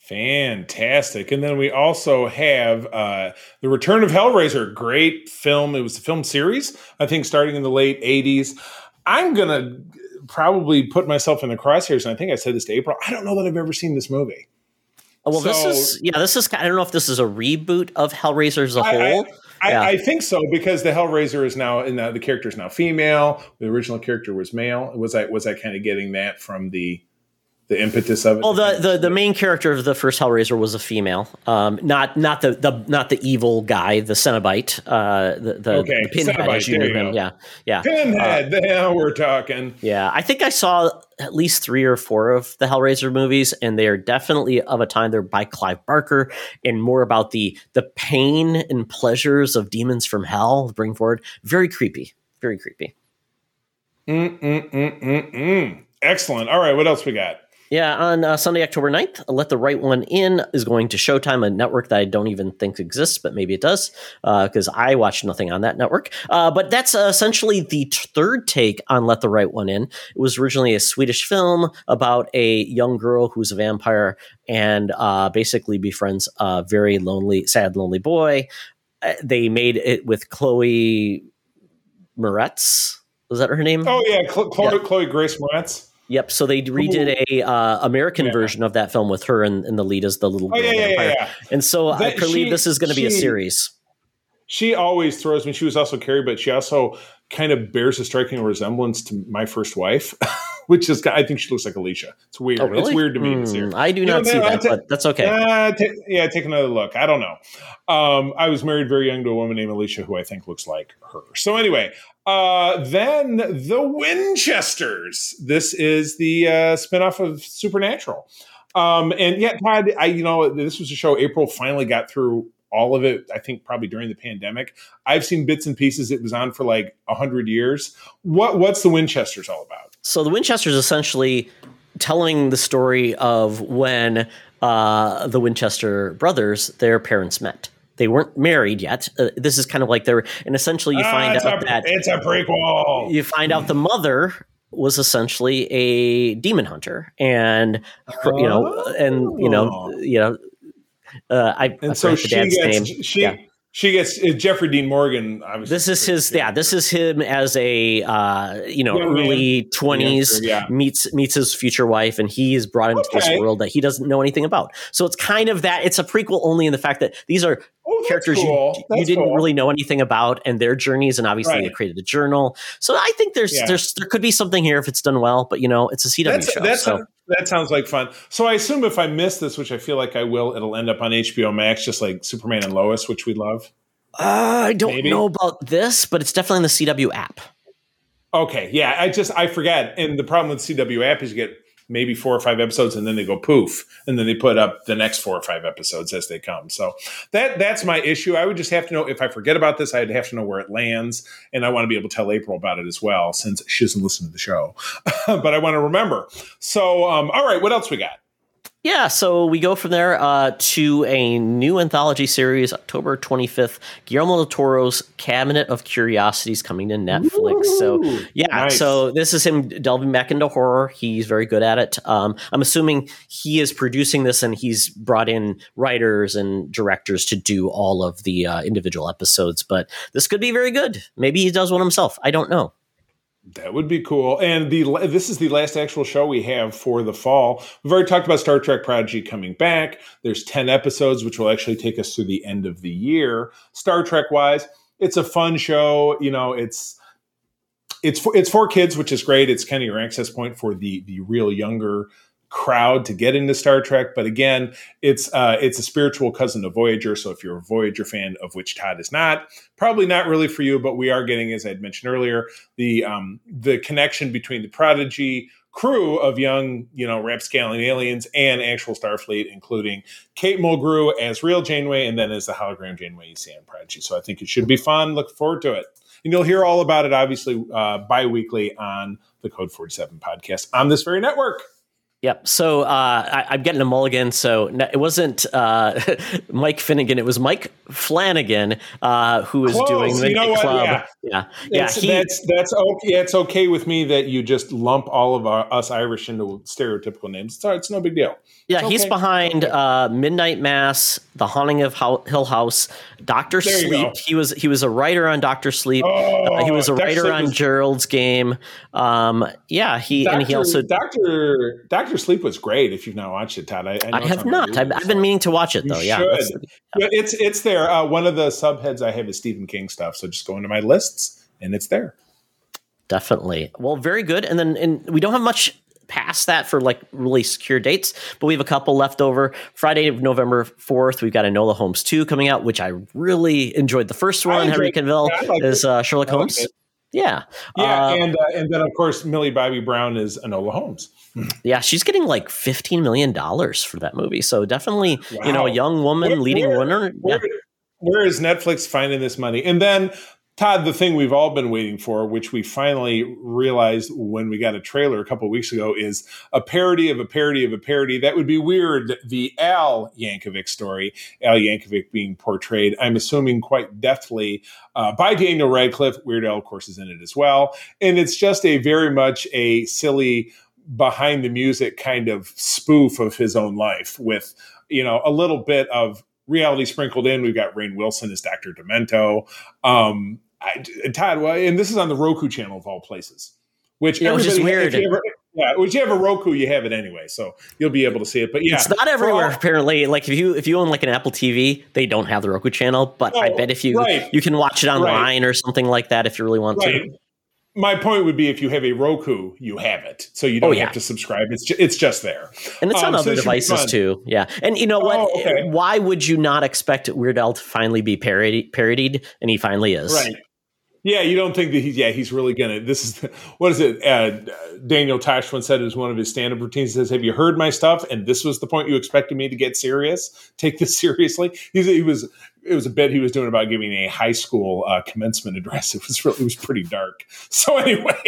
Fantastic. And then we also have uh, The Return of Hellraiser. Great film. It was a film series, I think, starting in the late eighties. I'm gonna probably put myself in the crosshairs, and I think I said this to April. I don't know that I've ever seen this movie. Well, so, this is, yeah, this is, I don't know if this is a reboot of Hellraiser as a I, whole. I, yeah. I, I think so, because the Hellraiser is now, and the, the character is now female. The original character was male. Was I, was I kind of getting that from the, the impetus of it? Well, the, the, the main character of the first Hellraiser was a female, um, not, not the, the, not the evil guy, the Cenobite, uh, the, the, okay, the Pinhead, as you know. Yeah. Yeah. Pinhead, uh, now we're talking. Yeah. I think I saw at least three or four of the Hellraiser movies, and they are definitely of a time. They're by Clive Barker and more about the, the pain and pleasures of demons from hell bring forward. Very creepy. Very creepy. Mm, mm, mm, mm, mm. Excellent. All right. What else we got? Yeah, on uh, Sunday, October ninth, Let the Right One In is going to Showtime, a network that I don't even think exists, but maybe it does, because uh, I watch nothing on that network. Uh, but that's uh, essentially the t- third take on Let the Right One In. It was originally a Swedish film about a young girl who's a vampire and uh, basically befriends a very lonely, sad, lonely boy. Uh, they made it with Chloe Moretz. Was that her name? Oh, yeah, Chloe, yeah. Chloe Grace Moretz. Yep. So they redid a uh, American yeah. version of that film with her in, in the lead as the little girl. Oh, yeah, yeah, yeah, yeah. And so that, I believe she, this is going to be a series. She always throws me. She was also Carrie, but she also kind of bears a striking resemblance to my first wife, which is, I think she looks like Alicia. It's weird. Oh, really? It's weird to me. Mm, I do you not know, see that, t- but that's okay. Uh, t- yeah. Take another look. I don't know. Um, I was married very young to a woman named Alicia who I think looks like her. So anyway, Uh, then the Winchesters. This is the uh, spinoff of Supernatural. Um, and yet, Todd, I, you know, this was a show April finally got through all of it, I think probably during the pandemic. I've seen bits and pieces. It was on for like one hundred years. What What's the Winchesters all about? So the Winchesters essentially telling the story of when uh, the Winchester brothers, their parents met. They weren't married yet. Uh, this is kind of like they're, and essentially you find ah, out a, that it's a prequel. You find out the mother was essentially a demon hunter, and oh. you know, and you know, you know, uh, I. And I so she gets name. she yeah. she gets uh, Jeffrey Dean Morgan. Obviously, this is his yeah. This is him as a uh, you know yeah, early twenties yeah. meets meets his future wife, and he is brought into okay. this world that he doesn't know anything about. So it's kind of that. It's a prequel only in the fact that these are. Oh, characters cool. you, you didn't cool. really know anything about and their journeys, and obviously right. they created a journal. So I think there's yeah. there's there could be something here if it's done well, but you know, it's a C W that's, show. That's so. a, that sounds like fun. So I assume if I miss this, which I feel like I will, it'll end up on H B O Max, just like Superman and Lois, which we love. Uh, I don't Maybe. know about this, but it's definitely in the C W app. Okay, yeah, I just I forgot. And the problem with C W app is you get maybe four or five episodes, and then they go poof, and then they put up the next four or five episodes as they come. So that that's my issue. I would just have to know, if I forget about this, I'd have to know where it lands, and I want to be able to tell April about it as well, since she doesn't listen to the show. But I want to remember. So, um, all right, what else we got? Yeah, so we go from there uh, to a new anthology series, October twenty-fifth, Guillermo del Toro's Cabinet of Curiosities, coming to Netflix. Ooh, so, yeah, nice. So this is him delving back into horror. He's very good at it. Um, I'm assuming he is producing this, and he's brought in writers and directors to do all of the uh, individual episodes, but this could be very good. Maybe he does one himself. I don't know. That would be cool. And the this is the last actual show we have for the fall. We've already talked about Star Trek Prodigy coming back. There's ten episodes, which will actually take us through the end of the year. Star Trek-wise, it's a fun show. You know, it's it's for, it's for kids, which is great. It's kind of your access point for the the real younger crowd to get into Star Trek. But again, it's uh, it's a spiritual cousin of Voyager. So if you're a Voyager fan, of which Todd is not, probably not really for you. But we are getting, as I had mentioned earlier, the um, the connection between the Prodigy crew of young, you know, rapscallion aliens and actual Starfleet, including Kate Mulgrew as real Janeway and then as the hologram Janeway you see on Prodigy. So I think it should be fun. Look forward to it. And you'll hear all about it, obviously, uh, bi-weekly on the Code forty-seven podcast on this very network. Yep. So uh, I, I'm getting a mulligan. So it wasn't uh, Mike Finnegan. It was Mike Flanagan uh, who is Close. doing the you know club. What? Yeah. Yeah. yeah. That's, he, that's, that's okay. It's okay with me that you just lump all of our, us Irish into stereotypical names. It's, it's no big deal. Yeah. Okay. He's behind okay. uh, Midnight Mass, The Haunting of How- Hill House, Doctor there Sleep. He was he was a writer on Doctor Sleep. Oh, uh, he was a Doctor writer Sleep on was... Gerald's Game. Um, yeah. He Doctor, and he also Doctor Doctor. Doctor Sleep was great. If you've not watched it, Todd, I, I, know I have not. I've, I've been meaning to watch it, though. You yeah, should. yeah, it's it's there. Uh, one of the subheads I have is Stephen King stuff. So just go into my lists, and it's there. Definitely. Well, very good. And then, and we don't have much past that for like really secure dates, but we have a couple left over. Friday, November fourth, we've got Enola Holmes two coming out, which I really enjoyed. The first one, Henry Cavill yeah, is uh, Sherlock Holmes. It. Yeah. Yeah. Uh, and uh, and then, of course, Millie Bobby Brown is Enola Holmes. Yeah. She's getting like fifteen million dollars for that movie. So definitely, wow. you know, a young woman where, leading where, winner. Where, yeah. where is Netflix finding this money? And then, Todd, the thing we've all been waiting for, which we finally realized when we got a trailer a couple of weeks ago, is a parody of a parody of a parody. That would be Weird, the Al Yankovic story, Al Yankovic being portrayed, I'm assuming quite deftly, uh, by Daniel Radcliffe. Weird Al, of course, is in it as well. And it's just a very much a silly behind the music kind of spoof of his own life with, you know, a little bit of reality sprinkled in. We've got Rainn Wilson as Doctor Demento. Um, I, Todd, and this is on the Roku channel of all places, which yeah, which is weird. If you ever, yeah, which you have a Roku, you have it anyway, so you'll be able to see it. But yeah, it's not everywhere. Well, apparently, like if you if you own like an Apple T V, they don't have the Roku channel, but no, I bet if you right. you can watch it online right. or something like that if you really want right. to. My point would be if you have a Roku, you have it, so you don't oh, yeah. have to subscribe. It's ju- it's just there, and it's um, on other so devices too. Yeah, and you know what? Oh, okay. Why would you not expect Weird Al to finally be parody- parodied, and he finally is. Right. Yeah, you don't think that he's, yeah, he's really going to, this is, the, what is it, uh, Daniel Tosh once said as one of his stand-up routines, he says, have you heard my stuff? And this was the point you expected me to get serious? Take this seriously? He's, he was, it was a bit he was doing about giving a high school uh, commencement address. It was really, it was pretty dark. So anyway,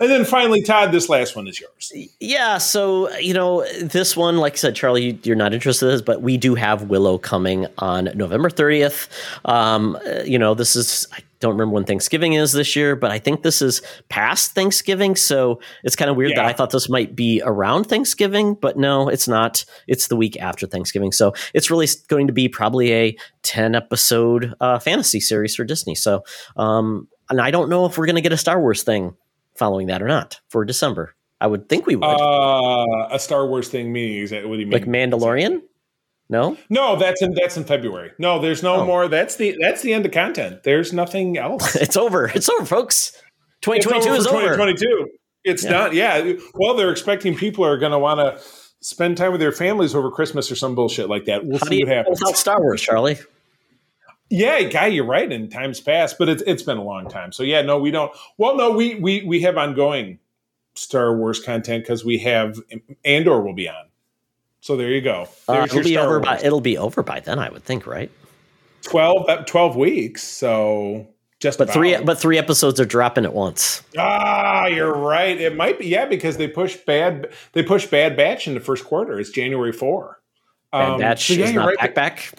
and then finally, Todd, this last one is yours. Yeah, so, you know, this one, like I said, Charlie, you're not interested in this, but we do have Willow coming on November thirtieth. Um, you know, this is... I don't remember when Thanksgiving is this year, but I think this is past Thanksgiving. So it's kind of weird yeah. that I thought this might be around Thanksgiving, but no, it's not. It's the week after Thanksgiving. So it's really going to be probably a ten episode uh, fantasy series for Disney. So, um, and I don't know if we're going to get a Star Wars thing following that or not for December. I would think we would. Uh, a Star Wars thing meaning exactly what do you mean? Like Mandalorian? No, no, that's in that's in February. No, there's no oh. more. That's the that's the end of content. There's nothing else. It's over. It's over, folks. twenty twenty-two is over. twenty twenty-two. It's yeah. done. Yeah. Well, they're expecting people are going to want to spend time with their families over Christmas or some bullshit like that. We'll How see do you what happens. About Star Wars, Charlie. Yeah, guy, you're right. And time's passed, but it's it's been a long time. So yeah, no, we don't. Well, no, we we we have ongoing Star Wars content because we have Andor will be on. So there you go. Uh, it'll, be over by, it'll be over by then, I would think, right? twelve, twelve weeks. So Just but about. three, but three episodes are dropping at once. Ah, you're right. It might be, yeah, because they pushed bad. They pushed Bad Batch in the first quarter. It's January fourth. Um, Bad Batch so yeah, is not right. back back.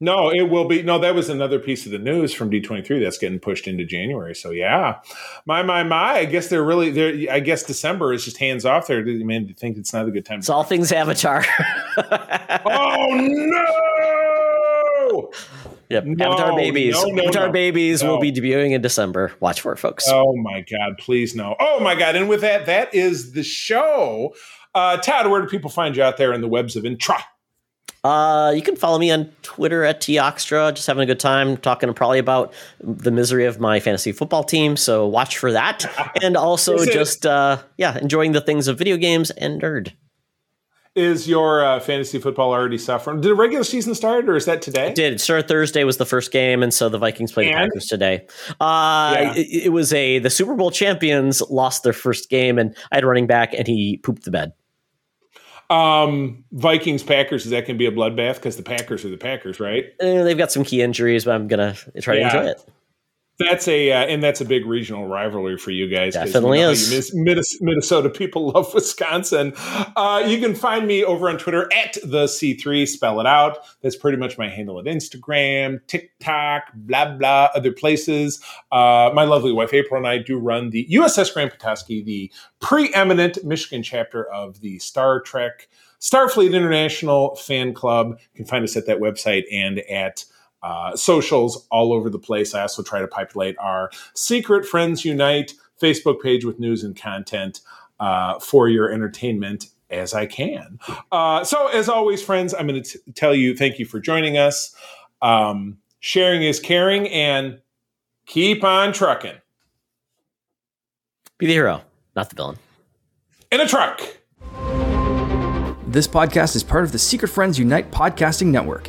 No, it will be. No, that was another piece of the news from D twenty-three that's getting pushed into January. So yeah, my my my. I guess they're really. They're, I guess December is just hands off there. Man, you think it's not a good time? It's to all things Avatar. Oh no. Yep. No, Avatar Babies. No, no, Avatar no. Babies no. will be debuting in December. Watch for it, folks. Oh, my God. Please, no. Oh, my God. And with that, that is the show. Uh, Todd, where do people find you out there in the webs of Intra? Uh, you can follow me on Twitter at T Oxtra. Just having a good time talking probably about the misery of my fantasy football team. So watch for that. And also just, uh, yeah, enjoying the things of video games and nerd. Is your uh, fantasy football already suffering? Did the regular season start, or is that today? It did. Sir, Thursday was the first game, and so the Vikings played and? the Packers today. Uh, yeah. it, it was a the Super Bowl champions lost their first game, and I had running back, and he pooped the bed. Um, Vikings Packers, is that going to be a bloodbath? Because the Packers are the Packers, right? Uh, they've got some key injuries, but I'm gonna try to yeah. enjoy it. That's a uh, and that's a big regional rivalry for you guys. Definitely you know is. Minnesota people love Wisconsin. Uh, you can find me over on Twitter at the C three. Spell it out. That's pretty much my handle at Instagram, TikTok, blah blah, other places. Uh, my lovely wife April and I do run the U S S Grant Petoskey, the preeminent Michigan chapter of the Star Trek Starfleet International Fan Club. You can find us at that website and at. Uh, socials all over the place. I also try to populate our Secret Friends Unite Facebook page with news and content uh, for your entertainment as I can. Uh, so as always, friends, I'm going to tell you thank you for joining us. Um, sharing is caring, and keep on trucking. Be the hero, not the villain. In a truck. This podcast is part of the Secret Friends Unite podcasting network.